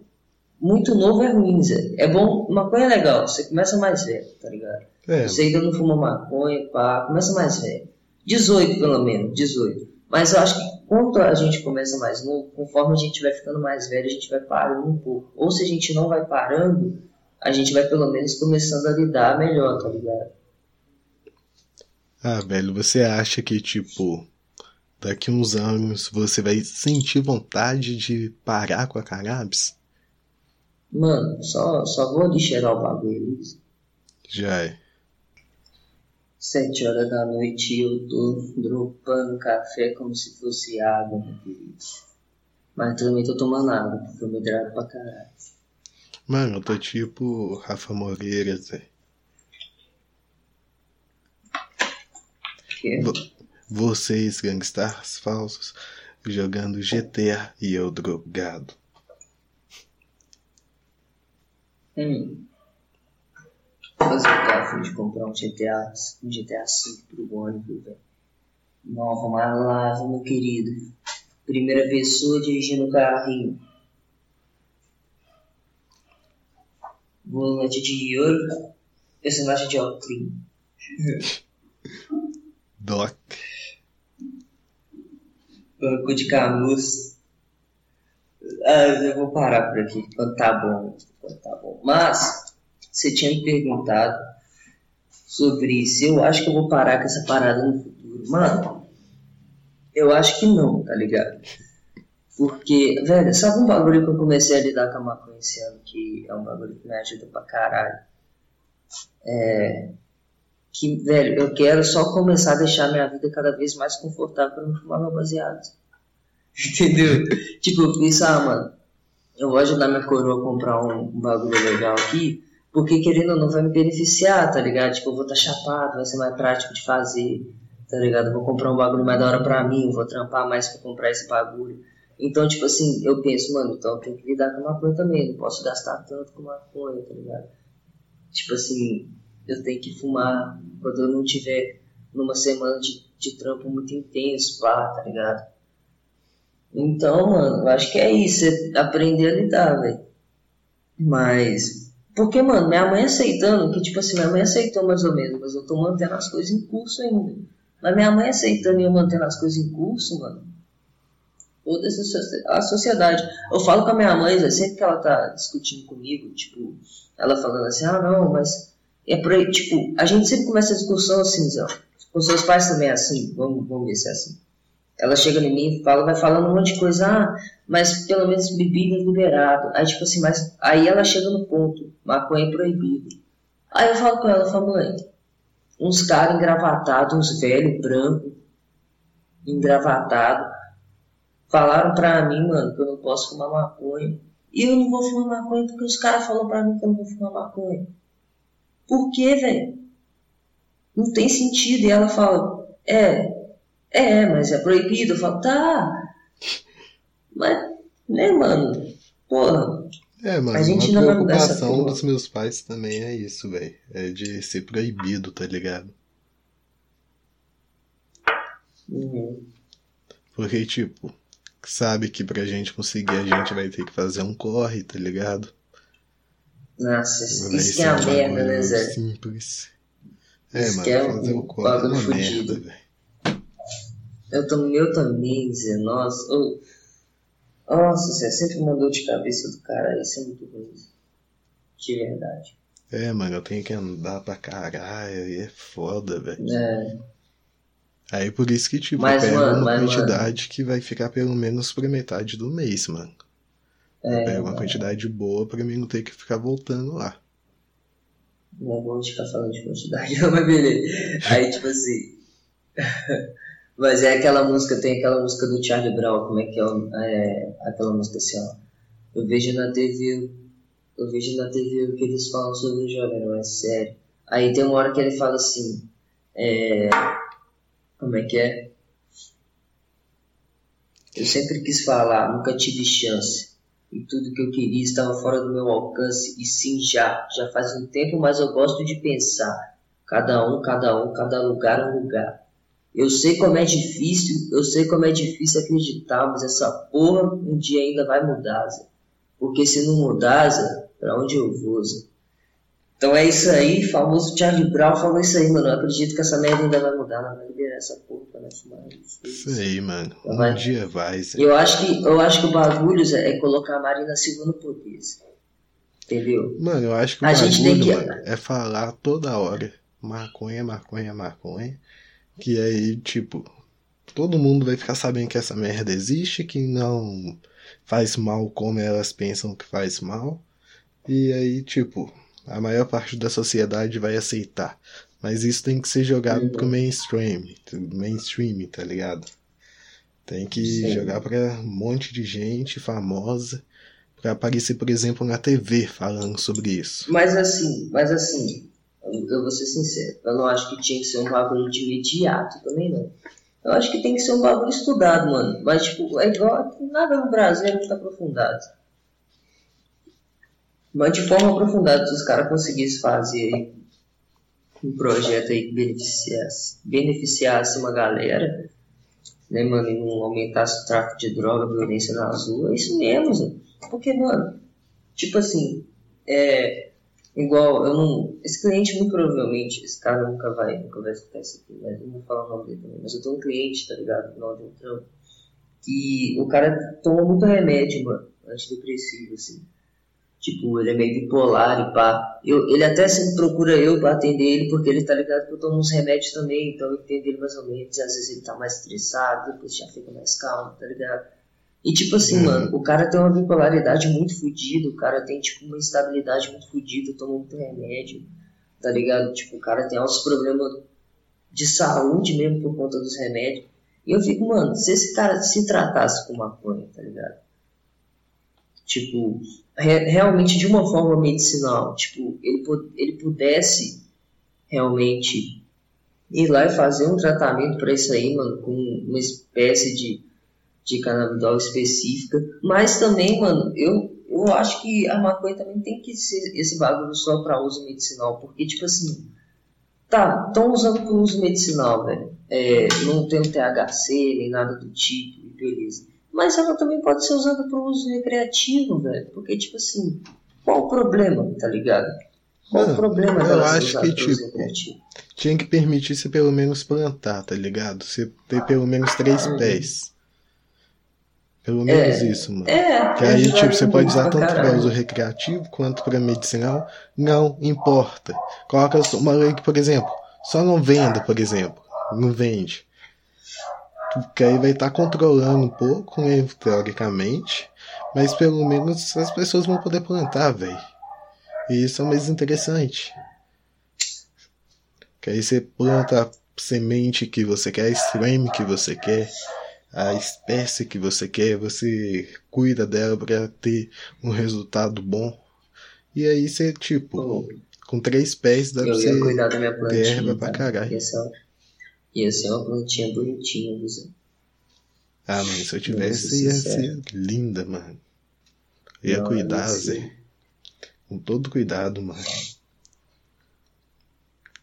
muito novo é ruim, Zé. É bom, maconha é legal, você começa mais velho, tá ligado? Você ainda não fuma maconha, pá, começa mais velho. 18, pelo menos, 18. Mas eu acho que quanto a gente começa mais novo, conforme a gente vai ficando mais velho, a gente vai parando um pouco. Ou se a gente não vai parando, a gente vai pelo menos começando a lidar melhor, tá ligado? Ah, velho, você acha que, tipo, daqui uns anos você vai sentir vontade de parar com a cannabis? Mano, só vou ali cheirar o bagulho. Já é. 7 horas da noite eu tô dropando café como se fosse água, meu querido. Mas também tô tomando água, porque eu me hidrato pra caralho. Mano, eu tô tipo Rafa Moreira, Zé. Que? Vocês, gangstars falsos, jogando GTA e eu drogado. Fazer o café de comprar um GTA V pro Bônico, velho. Nova Malava, meu querido. Primeira pessoa dirigindo o carrinho. Volante de ouro. Personagem de Oclean. Doc. Banco de Camus. Eu vou parar por aqui. Quando tá bom. Mas... você tinha me perguntado sobre isso. Eu acho que eu vou parar com essa parada no futuro. Mano, eu acho que não, tá ligado? Porque, velho, sabe um bagulho que eu comecei a lidar com a maconha esse ano, que é um bagulho que me ajuda pra caralho? Que, velho, eu quero só começar a deixar minha vida cada vez mais confortável pra não fumar meu baseado. Entendeu? Tipo, eu pensei, mano, eu vou ajudar minha coroa a comprar um bagulho legal aqui, porque querendo ou não vai me beneficiar, tá ligado? Tipo, eu vou estar chapado, vai ser mais prático de fazer, tá ligado? Eu vou comprar um bagulho mais da hora pra mim, eu vou trampar mais pra comprar esse bagulho. Então, tipo assim, eu penso, mano, então eu tenho que lidar com maconha também, não posso gastar tanto com maconha, tá ligado? Tipo assim, eu tenho que fumar quando eu não tiver numa semana de trampo muito intenso, pá, tá ligado? Então, mano, eu acho que é isso, é aprender a lidar, velho. Mas... porque, mano, minha mãe aceitou mais ou menos, mas eu tô mantendo as coisas em curso ainda. Mas minha mãe aceitando e eu mantendo as coisas em curso, mano, toda a sociedade. Eu falo com a minha mãe, sempre que ela tá discutindo comigo, tipo, ela falando assim, não, mas é por aí, tipo, a gente sempre começa a discussão assim, Zé, com seus pais também é assim, vamos ver se é assim. Ela chega em mim e vai falando um monte de coisa, mas pelo menos bebida é liberado. Aí, tipo assim, mas aí ela chega no ponto, maconha é proibido. Aí eu falo com ela, mãe, uns caras engravatados, uns velhos, branco, engravatado, falaram pra mim, mano, que eu não posso fumar maconha. E eu não vou fumar maconha porque os caras falaram pra mim que eu não vou fumar maconha. Por quê, velho? Não tem sentido. E ela fala, mas é proibido. Eu falo, tá. Mas, né, mano? Porra. Mano, a gente não vai mudar essa porra. A preocupação dos meus pais também é isso, velho. É de ser proibido, tá ligado? Uhum. Porque, tipo, sabe que pra gente conseguir, a gente vai ter que fazer um corre, tá ligado? Nossa, isso que é uma merda, né, Zé? Simples. Fazer um corre é uma merda, velho. Eu também, Zé, nossa. Nossa, você sempre mandou de cabeça do cara, isso é muito ruim. De verdade. É, mano, eu tenho que andar pra caralho e é foda, velho. É. Aí por isso que, tipo, pega uma quantidade que vai ficar pelo menos pra metade do mês, mano. É, eu pego uma quantidade boa pra mim não ter que ficar voltando lá. Não vou ficar falando de quantidade, mas beleza. Aí, tipo assim... Mas é aquela música, tem aquela música do Charlie Brown, como é que é aquela música assim, ó. Eu vejo na TV o que eles falam sobre o jovem, não é sério. Aí tem uma hora que ele fala assim, como é que é? Eu sempre quis falar, nunca tive chance. E tudo que eu queria estava fora do meu alcance. E sim, já faz um tempo, mas eu gosto de pensar. Cada lugar é um lugar. Eu sei como é difícil acreditar, mas essa porra um dia ainda vai mudar, Zé. Porque se não mudar, Zé, pra onde eu vou, Zé? Então é isso aí, famoso Charlie Brown falou isso aí, mano. Eu acredito que essa merda ainda vai mudar, não vai liberar essa porra pra nós fumar. Isso aí, mano. Um dia vai, Zé. Eu acho que o bagulho, Zé, é colocar a Marina segundo poder, Zé. Entendeu? Mano, eu acho que o bagulho, mano, é falar toda hora. Maconha, maconha, maconha. Que aí, tipo, todo mundo vai ficar sabendo que essa merda existe, que não faz mal como elas pensam que faz mal. E aí, tipo, a maior parte da sociedade vai aceitar. Mas isso tem que ser jogado pro mainstream, tá ligado? Tem que jogar pra um monte de gente famosa, pra aparecer, por exemplo, na TV falando sobre isso. Mas assim... Eu vou ser sincero, eu não acho que tinha que ser um bagulho de imediato também, não. Eu acho que tem que ser um bagulho estudado, mano. Mas, tipo, é igual nada no Brasil, é muito aprofundado. Mas de forma aprofundada, se os caras conseguissem fazer um projeto aí que beneficiasse uma galera, né, mano, e não aumentasse o tráfico de droga, violência nas ruas, é isso mesmo, mano. Porque, mano, tipo assim, igual, eu não... Esse cliente, muito provavelmente, esse cara nunca vai escutar isso aqui, mas eu não vou falar o nome dele também. Mas eu tenho um cliente, tá ligado? Não, então, que o cara toma muito remédio, mano, antidepressivo, assim. Tipo, ele é meio bipolar e pá. Ele até sempre procura eu pra atender ele, porque ele tá ligado que eu tomo uns remédios também, então eu entendo ele mais ou menos. Às vezes ele tá mais estressado, depois já fica mais calmo, tá ligado? E tipo assim, mano, o cara tem uma bipolaridade muito fodida, o cara tem tipo uma instabilidade muito fodida, toma muito remédio, tá ligado? Tipo, o cara tem altos problemas de saúde mesmo por conta dos remédios. E eu fico, mano, se esse cara se tratasse com maconha, tá ligado? Tipo, realmente de uma forma medicinal, tipo, ele pudesse realmente ir lá e fazer um tratamento pra isso aí, mano, com uma espécie de canabidol específica, mas também, mano, eu acho que a maconha também tem que ser esse bagulho só pra uso medicinal, porque, tipo assim, tá, estão usando pro uso medicinal, velho, não tem um THC, nem nada do tipo, beleza, mas ela também pode ser usada pro uso recreativo, velho, porque, tipo assim, qual o problema, tá ligado? Qual o problema dela ser usada pro uso recreativo? Tinha que permitir você pelo menos plantar, tá ligado? Você ter pelo menos 3 pés. Pelo menos isso, mano. Que aí, tipo, você pode usar tanto pra uso recreativo quanto pra medicinal. Não importa. Coloca uma lei que, por exemplo, só não venda, por exemplo. Não vende. Porque aí vai estar controlando um pouco, né, teoricamente. Mas pelo menos as pessoas vão poder plantar, velho. E isso é o mais interessante. Que aí você planta a semente que você quer, a extreme que você quer, a espécie que você quer, você cuida dela pra ter um resultado bom. E aí você, tipo, com 3 pés dá pra você... Eu ia cuidar da minha plantinha, pra caralho. Ia ser uma plantinha bonitinha, Luizão. Ah, mano, se eu tivesse, ia ser linda, mano. Eu ia cuidar, Zé. Com todo cuidado, mano.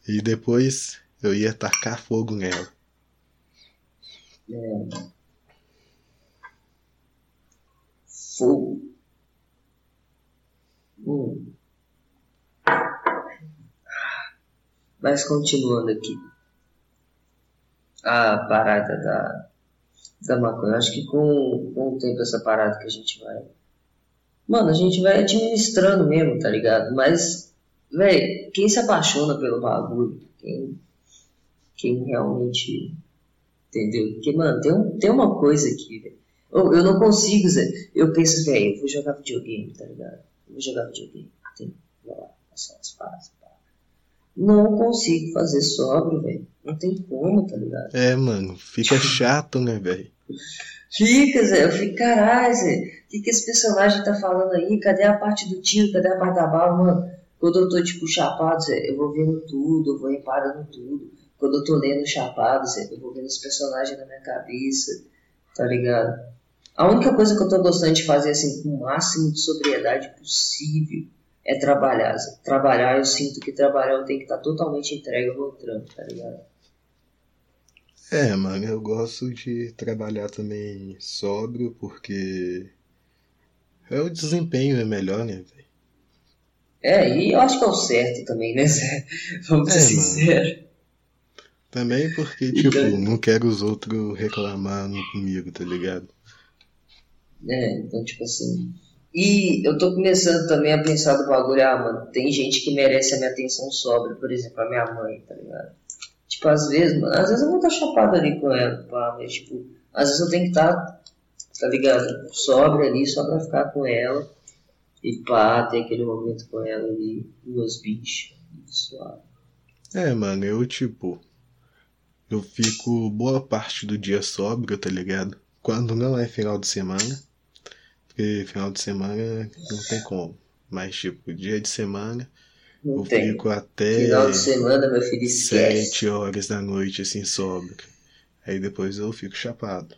E depois eu ia tacar fogo nela. Fogo. Mas continuando aqui, a parada da maconha, acho que com o tempo essa parada que a gente vai... Mano, a gente vai administrando mesmo, tá ligado? Mas Véi, quem se apaixona pelo bagulho, quem realmente entendeu? Porque, mano, tem uma coisa aqui, velho. Eu não consigo, Zé. Eu penso, velho, eu vou jogar videogame, tá ligado? Eu vou jogar videogame. Tem, vai lá, passar as fases. Não consigo fazer sóbrio, velho. Não tem como, tá ligado? É, mano, fica chato, né, velho? Fica, Zé. Eu fico, caralho, Zé. O que esse personagem tá falando aí? Cadê a parte do tiro? Cadê a parte da bala, mano? Quando eu tô, tipo, chapado, Zé, eu vou vendo tudo, eu vou reparando tudo. Quando eu tô lendo chapado, Zé, eu vou vendo os personagens na minha cabeça, tá ligado? A única coisa que eu tô gostando de fazer, assim, com o máximo de sobriedade possível, é trabalhar, Zé. Trabalhar, eu sinto que trabalhar eu tenho que estar totalmente entregue ao meu trampo, tá ligado? É, mano, eu gosto de trabalhar também sóbrio, porque é o desempenho é melhor, né, velho? É, e eu acho que é o certo também, né, Zé? Vamos ser sinceros. Também porque, tipo, então, não quero os outros reclamando comigo, tá ligado? É, então, tipo assim... E eu tô começando também a pensar do bagulho, ah, mano, tem gente que merece a minha atenção sóbria, por exemplo, a minha mãe, tá ligado? Tipo, às vezes, mano, às vezes eu vou estar chapado ali com ela, pá, mas, tipo, às vezes eu tenho que estar, tá ligado, sóbria ali, só pra ficar com ela, e pá, ter aquele momento com ela ali, meus bichos, suave. É, mano, eu, tipo, eu fico boa parte do dia sóbrio, tá ligado? Quando não é final de semana. Porque final de semana não tem como. Mas, tipo, dia de semana não eu tem. Fico até final de semana, meu filho, esquece. 7 horas da noite, assim, sóbrio. Aí depois eu fico chapado.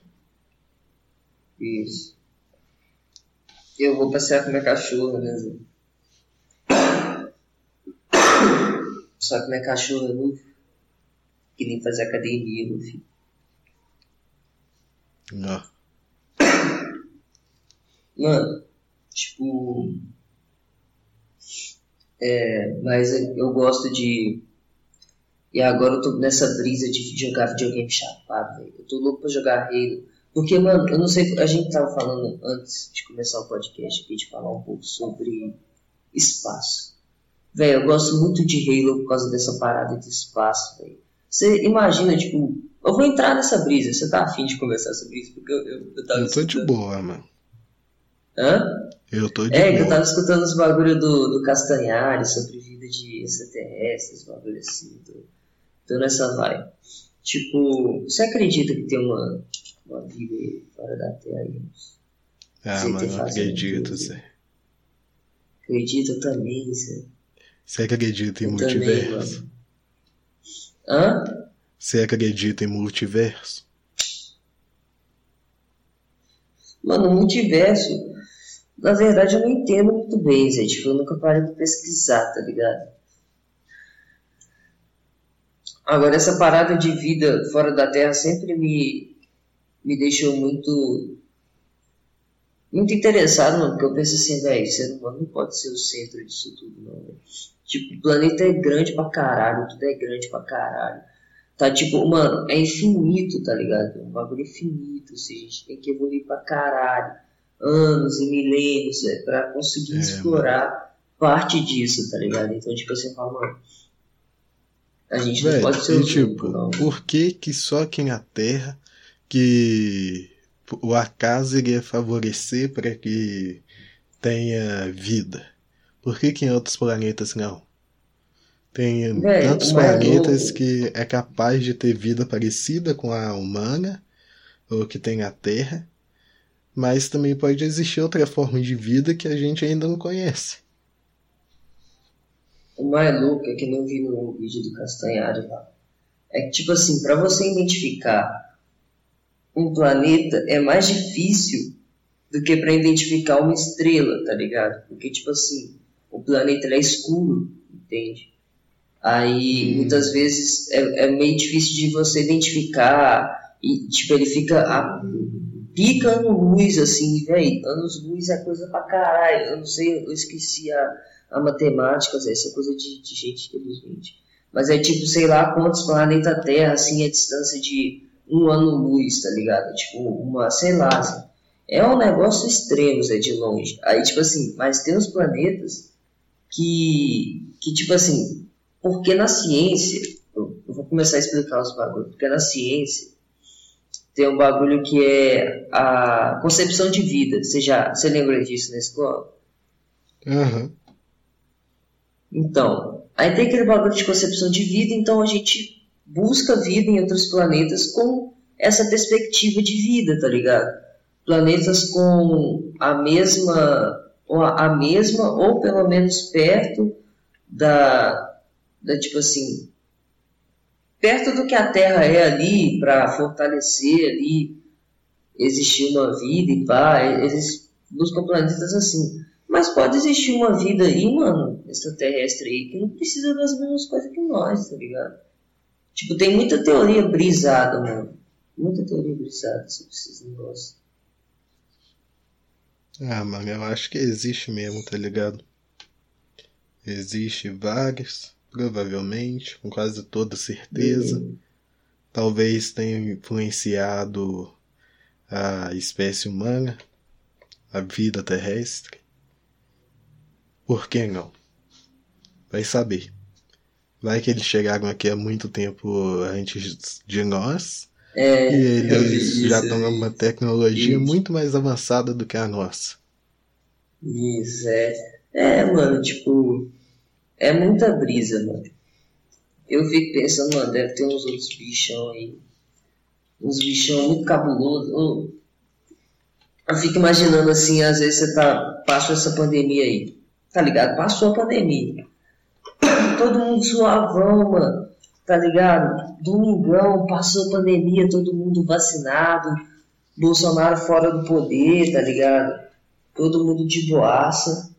Isso. Eu vou passear com minha cachorra, né, Zé? Só que minha cachorra não queria fazer academia, meu filho. Não. Mano, tipo, mas eu gosto de, e agora eu tô nessa brisa de jogar videogame chapado, velho. Eu tô louco pra jogar Halo, porque, mano, eu não sei, a gente tava falando antes de começar o podcast aqui, de falar um pouco sobre espaço. Velho, eu gosto muito de Halo por causa dessa parada de espaço, velho. Você imagina, tipo, eu vou entrar nessa brisa, você tá afim de conversar sobre isso? Porque eu tava... Eu tô de boa, mano. Hã? Eu tô de boa. Que eu tava escutando os bagulhos do Castanhari sobre vida de extraterrestres, bagulho assim, tô nessa vibe. Tipo, você acredita que tem uma vida fora da Terra aí? Ah, mano, eu acredito, Zé. Acredito também, Zé. Você acredita em multiverso? Hã? Você acredita em multiverso? Mano, o multiverso... Na verdade, eu não entendo muito bem, Zé. Tipo, eu nunca parei de pesquisar, tá ligado? Agora, essa parada de vida fora da Terra sempre me deixou muito... Muito interessado, mano. Porque eu penso assim, velho, o ser humano não pode ser o centro disso tudo, não, velho. Tipo, o planeta é grande pra caralho. Tudo é grande pra caralho. Tá, tipo, mano, é infinito, tá ligado? É um bagulho infinito. Assim, a gente tem que evoluir pra caralho. Anos e milênios, né, pra conseguir explorar, mano, parte disso, tá ligado? Então, tipo assim, mano, a gente não pode ser tipo, não. Por que só aqui na Terra que o acaso iria favorecer para que tenha vida? Por que em outros planetas não? Tem tantos planetas que é capaz de ter vida parecida com a humana ou que tem na Terra. Mas também pode existir outra forma de vida que a gente ainda não conhece. O mais louco é que eu não vi no vídeo do Castanhari lá. É que, tipo assim, pra você identificar um planeta é mais difícil do que pra identificar uma estrela, tá ligado? Porque, tipo assim, o planeta é escuro, entende? Aí, muitas vezes, é meio difícil de você identificar e, tipo, ele fica... Pica ano luz, assim, velho. Anos luz é coisa pra caralho. Eu não sei, eu esqueci a matemática, Zé. Isso é coisa de gente inteligente. Mas é tipo, sei lá quantos planetas Terra, assim, a distância de um ano luz, tá ligado? Tipo, uma, sei lá, assim. É um negócio extremo, Zé, de longe. Aí, tipo assim, mas tem uns planetas que tipo assim, porque na ciência, eu vou começar a explicar os bagulhos, porque na ciência tem um bagulho que é a concepção de vida. Você lembra disso na escola? Uhum. Então, aí tem aquele bagulho de concepção de vida, então a gente busca vida em outros planetas com essa perspectiva de vida, tá ligado? Planetas com a mesma ou pelo menos perto da tipo assim, perto do que a Terra é ali, para fortalecer ali, existir uma vida e pá, eles buscam planetas assim. Mas pode existir uma vida aí, mano, extraterrestre aí, que não precisa das mesmas coisas que nós, tá ligado? Tipo, tem muita teoria brisada, mano. Muita teoria brisada sobre esses negócios. Ah, mano, eu acho que existe mesmo, tá ligado? Existe várias, provavelmente, com quase toda certeza. Uhum. Talvez tenha influenciado a espécie humana, a vida terrestre. Por que não? Vai saber. Vai que eles chegaram aqui há muito tempo antes de nós. E eles já estão numa tecnologia muito mais avançada do que a nossa. Isso, mano, tipo, é muita brisa, mano. Eu fico pensando, mano, deve ter uns outros bichão aí. Uns bichão muito cabuloso. Eu fico imaginando assim, às vezes você passou essa pandemia aí, tá ligado? Passou a pandemia. Todo mundo suavão, mano, tá ligado? Domingão, passou a pandemia, todo mundo vacinado, Bolsonaro fora do poder, tá ligado? Todo mundo de boaça.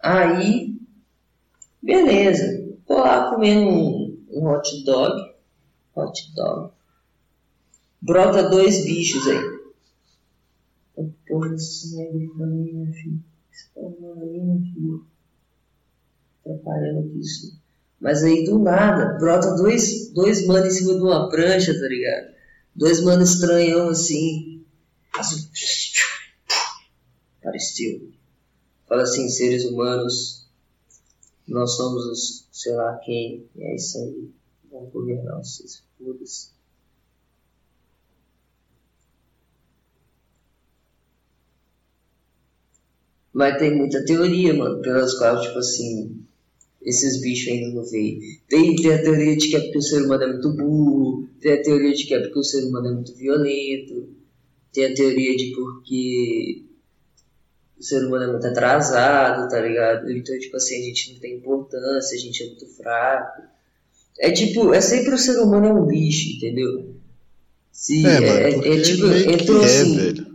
Aí, beleza, tô lá comendo um hot dog, brota dois bichos aí. Oh, porra, isso não é minha filha, isso é minha filha, atrapalhando aqui isso. Mas aí do nada, brota dois manos em cima de uma prancha, tá ligado? Dois manos estranhão assim. Apareceu. Fala assim, seres humanos, nós somos os, sei lá quem, e é isso aí. Vamos governar vocês, foda-se. Mas tem muita teoria, mano, pelas quais, tipo assim, esses bichos ainda não veem. Tem a teoria de que é porque o ser humano é muito burro, tem a teoria de que é porque o ser humano é muito violento, tem a teoria de porque o ser humano é muito atrasado, tá ligado? Então, tipo assim, a gente não tem importância, a gente é muito fraco. É tipo, é sempre o ser humano é um bicho, entendeu? Se, mano, é tipo, entrou assim, velho.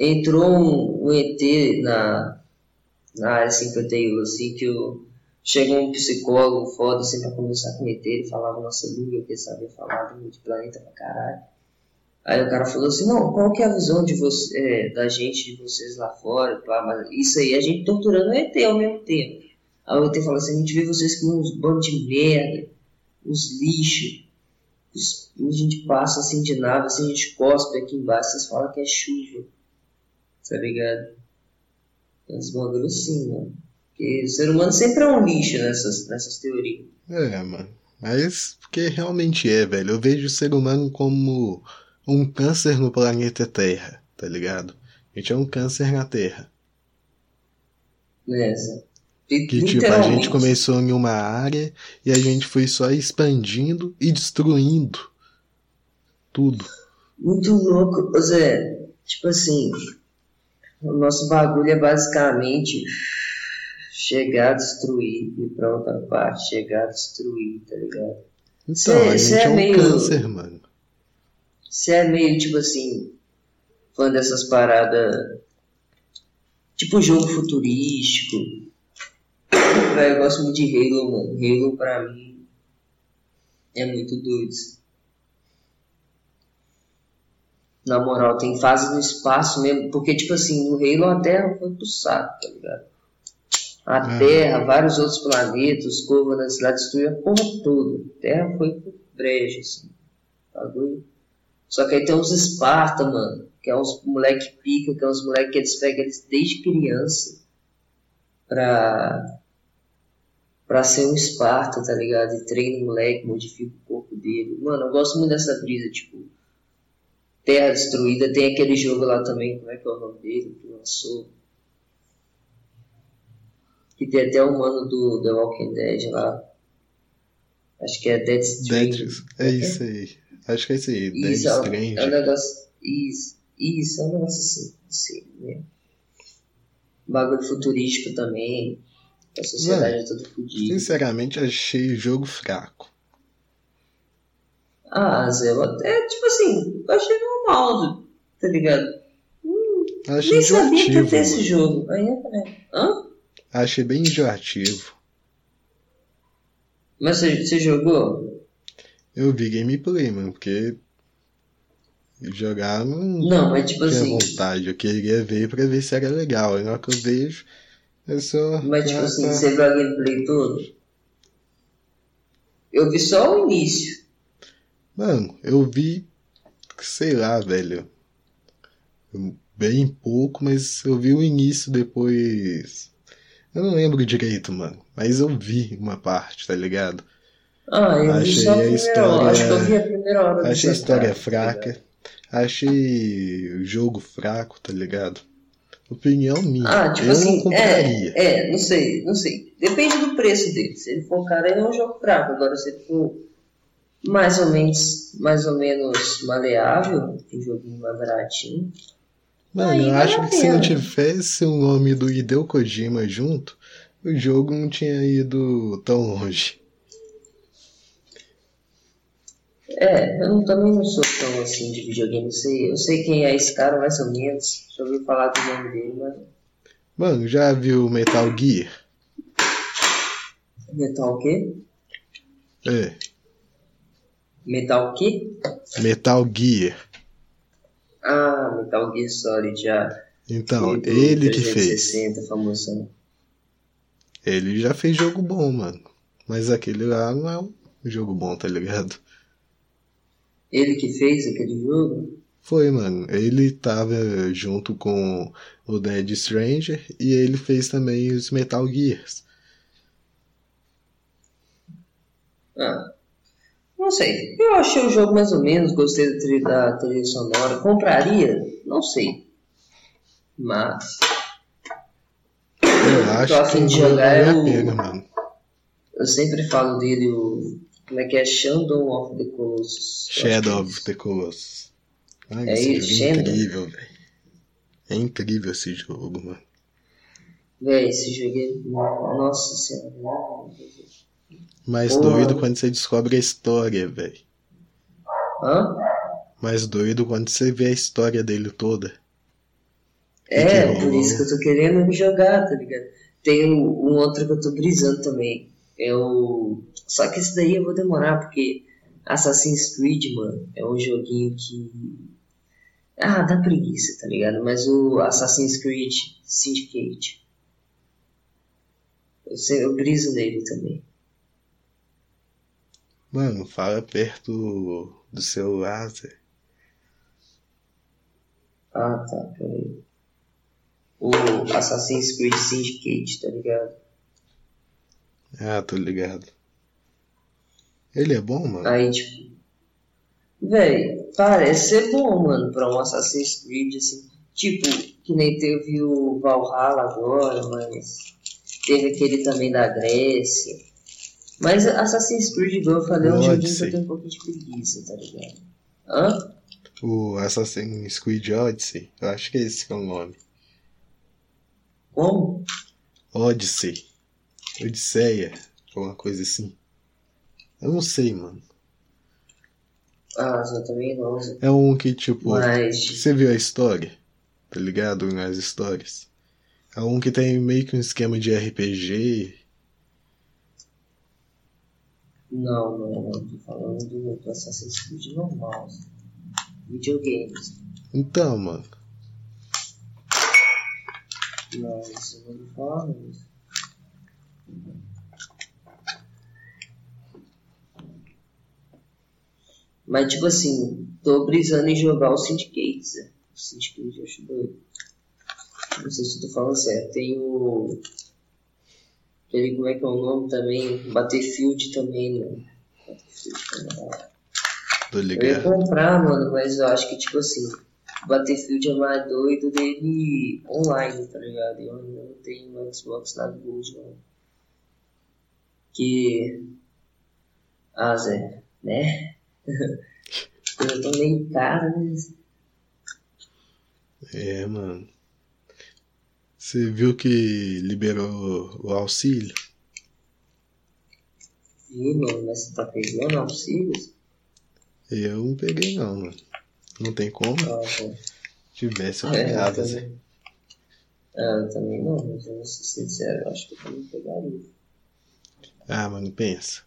Entrou um ET na área 51, assim, que chegou um psicólogo foda, assim, pra conversar com o ET, ele falava nossa língua, eu queria saber falar de planeta pra caralho. Aí o cara falou assim, não, qual que é a visão de você, da gente, de vocês lá fora, pá, mas isso aí, a gente torturando o ET ao mesmo tempo. Aí o ET falou assim, a gente vê vocês como uns bandos de merda, uns lixos, a gente passa assim de nave, assim, a gente cospe aqui embaixo, vocês falam que é chuva, tá ligado? Uns bagulhos sim, mano. Porque o ser humano sempre é um lixo nessas teorias. É, mano. Mas porque realmente é, velho. Eu vejo o ser humano como um câncer no planeta Terra, tá ligado? A gente é um câncer na Terra. Beleza. Que tipo, a gente começou em uma área e a gente foi só expandindo e destruindo tudo. Muito louco, Zé. Tipo assim, o nosso bagulho é basicamente chegar a destruir e pra outra parte, chegar a destruir, tá ligado? Então, a gente é um câncer, mano. Você é meio, tipo assim, fã dessas paradas, tipo jogo futurístico. Eu gosto muito de Halo, mano. Halo, pra mim, é muito doido. Na moral, tem fase no espaço mesmo, porque, tipo assim, no Halo a Terra foi pro saco, tá ligado? A Terra, vários outros planetas, curva da cidade, destruiu a porra toda. A Terra foi pro brejo, assim. Bagulho. Só que aí tem uns Esparta, mano, que é uns moleque pica, que é uns moleque que eles pegam eles desde criança. pra ser um Esparta, tá ligado? E treina o moleque, modifica o corpo dele. Mano, eu gosto muito dessa brisa, tipo, Terra Destruída. Tem aquele jogo lá também, como é que é o nome dele, que lançou, que tem até o mano do The Walking Dead lá. Acho que é Dead Stranding. É isso aí. Acho que é isso aí. Dead Stranding. É um negócio... Isso, é um negócio assim né? Bagulho futurístico também. A sociedade é toda fodida. Sinceramente, achei o jogo fraco. Ah, Zé, é tipo assim, eu achei normal, tá ligado? Achei nem sabia que ia ter esse jogo. Aí eu falei, achei bem enjoativo. Mas você jogou? Eu vi gameplay, mano, porque jogar não é tipo assim. Vontade. Eu queria ver pra ver se era legal. E na hora que eu vejo, eu só. Mas tipo assim, você viu a gameplay todo? Eu vi só o início. Mano, eu vi, sei lá, velho. Bem pouco, mas eu vi o início depois. Eu não lembro direito, mano. Mas eu vi uma parte, tá ligado? Eu achei vi só a primeira hora. Acho que eu vi a primeira hora. Achei a história fraca. Tá, achei o jogo fraco, tá ligado? Opinião minha. Tipo eu assim, não compraria. Não sei. Depende do preço dele. Se ele for caro, ele é um jogo fraco. Agora, se ele for mais ou menos maleável, um joguinho mais baratinho... Mano, eu acho que se não tivesse o nome do Hideo Kojima junto, o jogo não tinha ido tão longe. Eu também não sou tão assim de videogame. Eu sei quem é esse cara, mais ou menos. Já ouvi falar do nome dele, mas... Mano, já viu Metal Gear? Metal o quê? Metal o quê? Metal Gear. Metal Gear Solid, já. Então, ele que fez. Famoso. Ele já fez jogo bom, mano. Mas aquele lá não é um jogo bom, tá ligado? Ele que fez aquele jogo? Foi, mano. Ele tava junto com o Dead Stranger e ele fez também os Metal Gears. Não sei, eu achei o jogo mais ou menos, gostei da trilha sonora, compraria? Não sei, mas eu acho que de jogar vale a pena, mano. Eu sempre falo dele, como é que é? Shadow of the Colossus. Shadow of the Colossus. É isso, é incrível, velho. É incrível esse jogo, mano. Velho, esse jogo é... Nossa Senhora, mais doido quando você descobre a história, velho. Mais doido quando você vê a história dele toda. Por isso que eu tô querendo me jogar, tá ligado? Tem um outro que eu tô brisando também. Só que esse daí eu vou demorar, porque Assassin's Creed, mano, é um joguinho que... dá preguiça, tá ligado? Mas o Assassin's Creed Syndicate, eu briso nele também. Mano, fala perto do celular, Zé. Tá, peraí. O Assassin's Creed Syndicate, tá ligado? Tô ligado. Ele é bom, mano? Aí, tipo... Véi, parece ser bom, mano, pra um Assassin's Creed, assim. Tipo, que nem teve o Valhalla agora, mas... Teve aquele também da Grécia... Mas Assassin's Creed, igual eu falei, é um joguinho que eu tenho um pouquinho de preguiça, tá ligado? O Assassin's Creed Odyssey, eu acho que esse é o nome. Como? Odyssey. Odisseia, alguma coisa assim. Eu não sei, mano. Eu também não. É um que, tipo... Mas... Você viu a história? Tá ligado? Nas histórias. É um que tem meio que um esquema de RPG... Não, tô falando do Assassin's Creed normal, videogames. Então, mano. Não, isso eu não vou falar mesmo. Mas, tipo assim, tô brisando em jogar o Syndicate, né? O Syndicate eu acho doido. Não sei se eu tô falando certo. Tem o Teve, como é que é o nome também? Battlefield também, mano. Eu ia comprar, mano, mas eu acho que, tipo assim, Battlefield é mais doido dele online, tá ligado? Eu não tenho Xbox na Gold, mano. Que... ah, Zé, né? Eu tô meio em casa, né? É, mano. Você viu que liberou o auxílio? Vi, mano, mas você tá pegando auxílio? Eu não peguei, não, mano. Não tem como. Ah, tá. Tivesse eu pegado, Zé. Ah, eu também não, mas eu vou ser sincero, eu acho que eu também pegaria. Ah, mano, pensa.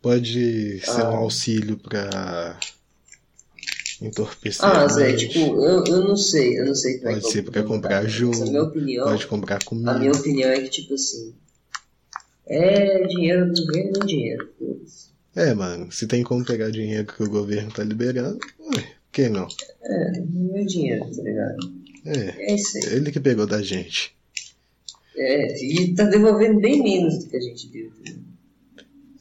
Pode ser um auxílio pra entorpecer. Ah, Zé, tipo, eu não sei. Eu não sei como. Pode ser pra comprar jogo. A minha opinião, pode comprar comida. A minha opinião é que, tipo assim, é dinheiro do governo, não é dinheiro. É, mano, se tem como pegar dinheiro que o governo tá liberando, por que não? É, não é dinheiro, tá ligado? É isso aí. Ele que pegou da gente. É, e tá devolvendo bem menos do que a gente deu, tá ligado?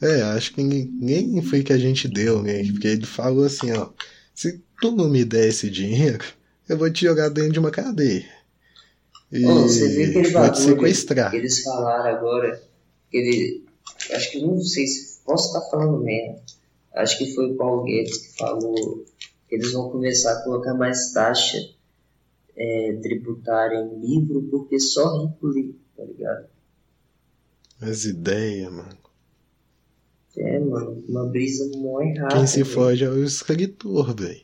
É, acho que ninguém foi que a gente deu, né? Porque ele falou assim, ó, se tu não me der esse dinheiro, eu vou te jogar dentro de uma cadeia. E oh, você viu aquele bagulho que eles falaram agora, acho que não sei se posso estar falando mesmo, acho que foi o Paulo Guedes que falou que eles vão começar a colocar mais taxa tributária em livro, porque só rico livro, tá ligado? As ideias, mano. É, mano, uma brisa mó errada. Quem se foge é o escritor, velho.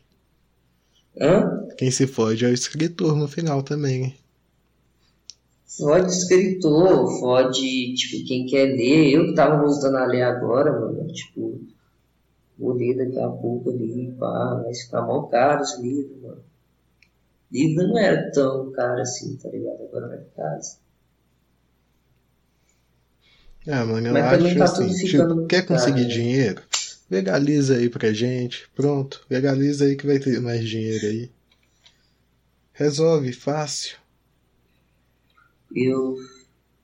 Hã? Quem se foge é o escritor no final também, né? Fode escritor, fode, tipo, quem quer ler. Eu que tava voltando a ler agora, mano, tipo, vou ler daqui a pouco ali, pá, vai ficar mó caro os livros, mano. Livro não era tão caro assim, tá ligado? Agora vai ficar assim. Ah, mano, eu acho tá assim, tipo, quer conseguir dinheiro? Legaliza aí pra gente, pronto, legaliza aí que vai ter mais dinheiro aí. Resolve, fácil. Eu,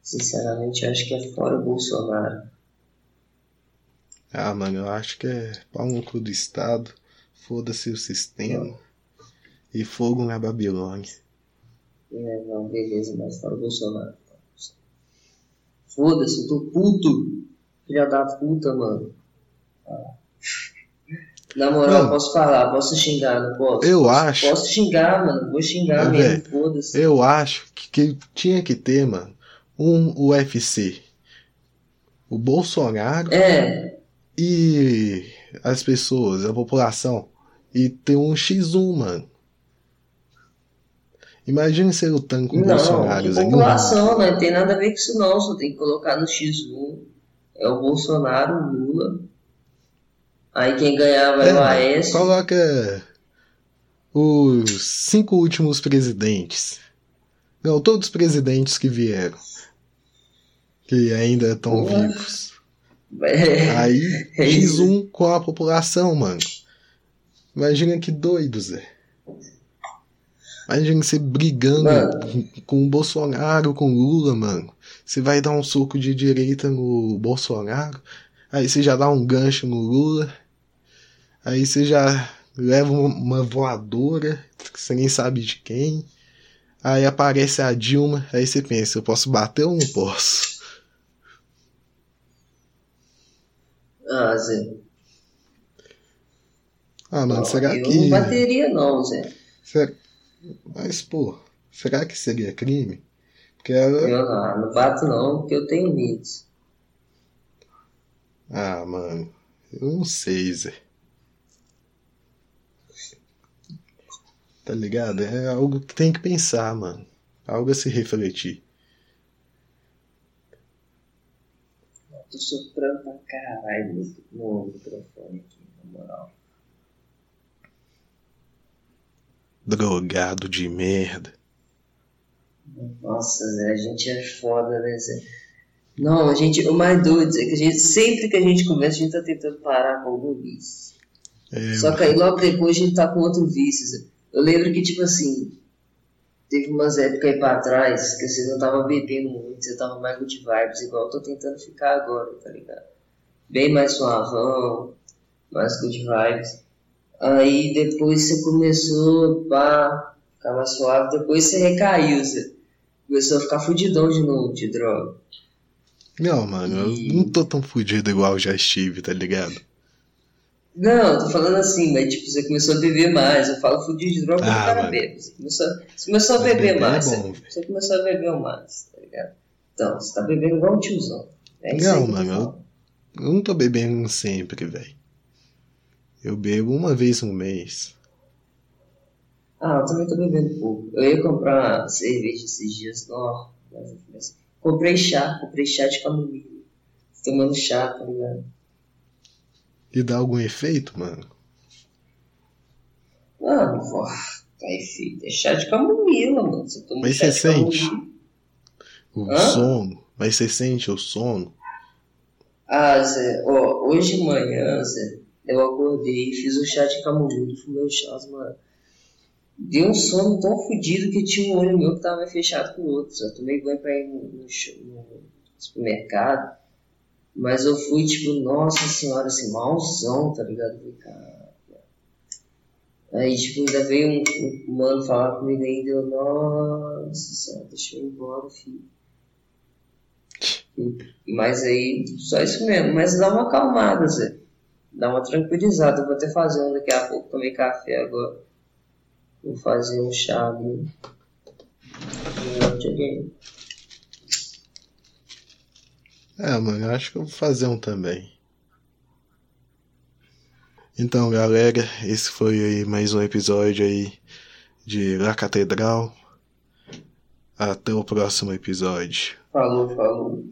sinceramente, acho que é fora o Bolsonaro. Ah, mano, eu acho que é pau no cu do Estado, foda-se o sistema e fogo na Babilônia. É, não, beleza, mas fora o Bolsonaro. Foda-se, eu tô puto. Filha da puta, mano. Na moral, mano, posso falar, posso xingar, não posso? Posso xingar, mano, vou xingar mesmo, foda-se. Eu acho que tinha que ter, mano, um UFC. O Bolsonaro e as pessoas, a população. E ter um X1, mano. Imagina ser lutando com Bolsonaros aí. Não, população, né? Tem nada a ver com isso não, só tem que colocar no X1. É o Bolsonaro, o Lula. Aí quem ganhar vai o Aécio. Coloca os 5 últimos presidentes. Não, todos os presidentes que vieram. Que ainda estão vivos. Aí X1 com a população, mano. Imagina que doido, Zé. Imagina você brigando, mano, com o Bolsonaro, com o Lula, mano. Você vai dar um soco de direita no Bolsonaro, aí você já dá um gancho no Lula, aí você já leva uma voadora, que você nem sabe de quem. Aí aparece a Dilma, aí você pensa, eu posso bater ou não posso? Ah, Zé. Ah, mano, não, será que... eu não bateria não, Zé. Será... mas, pô, será que seria crime? Porque ela... eu não bato não, porque eu tenho medo. Ah, mano, eu não sei, Zé. Tá ligado? É algo que tem que pensar, mano. Algo a se refletir. Eu tô soprando pra caralho no microfone aqui, na moral. Drogado de merda. Nossa, Zé, a gente é foda, né, Zé? Não, a gente... o mais doido é que a gente... sempre que a gente conversa, a gente tá tentando parar com algum vício. Só que aí logo depois a gente tá com outro vício, Zé. Eu lembro que, tipo assim... Teve umas épocas aí pra trás que você não tava bebendo muito, você tava mais good vibes, igual eu tô tentando ficar agora, tá ligado? Bem mais suavão, mais good vibes. Aí depois você começou a ficar mais suave, depois você recaiu, você começou a ficar fudidão de novo de droga. Não, mano, eu não tô tão fudido igual eu já estive, tá ligado? Não, tô falando assim, mas tipo, você começou a beber mais. Eu falo fudido de droga, porque o cara bebe. Você começou a beber mais. É bom, você começou a beber mais, tá ligado? Então, você tá bebendo igual um tiozão. É isso. Não, mano, eu não tô bebendo sempre, velho. Eu bebo uma vez no mês. Ah, eu também tô bebendo pouco. Eu ia comprar cerveja esses dias, ó. Comprei chá de camomila. Tomando chá, tá ligado? E dá algum efeito, mano? Mano, porra, dá efeito. É chá de camomila, mano. Você toma. Mas você sente o sono? Mas você sente o sono? Ah, Zé, ó, hoje de manhã, Zé, eu acordei, fiz o chá de camomila, fumei o chá, mano. Deu um sono tão fodido que tinha um olho meu que tava fechado com o outro. Só tomei banho pra ir no supermercado. Mas eu fui, tipo, nossa senhora, assim, malzão, tá ligado? Cara. Aí, tipo, ainda veio um mano falar comigo ainda. Eu, nossa senhora, deixa eu ir embora, filho. Mas aí, só isso mesmo. Mas dá uma acalmada, Zé. Dá uma tranquilizada. Eu vou até fazer um daqui a pouco. Tomei café agora. Vou fazer um chá ali. É, mano, eu acho que eu vou fazer um também. Então, galera, esse foi aí mais um episódio aí de La Catedral. Até o próximo episódio. Falou, falou.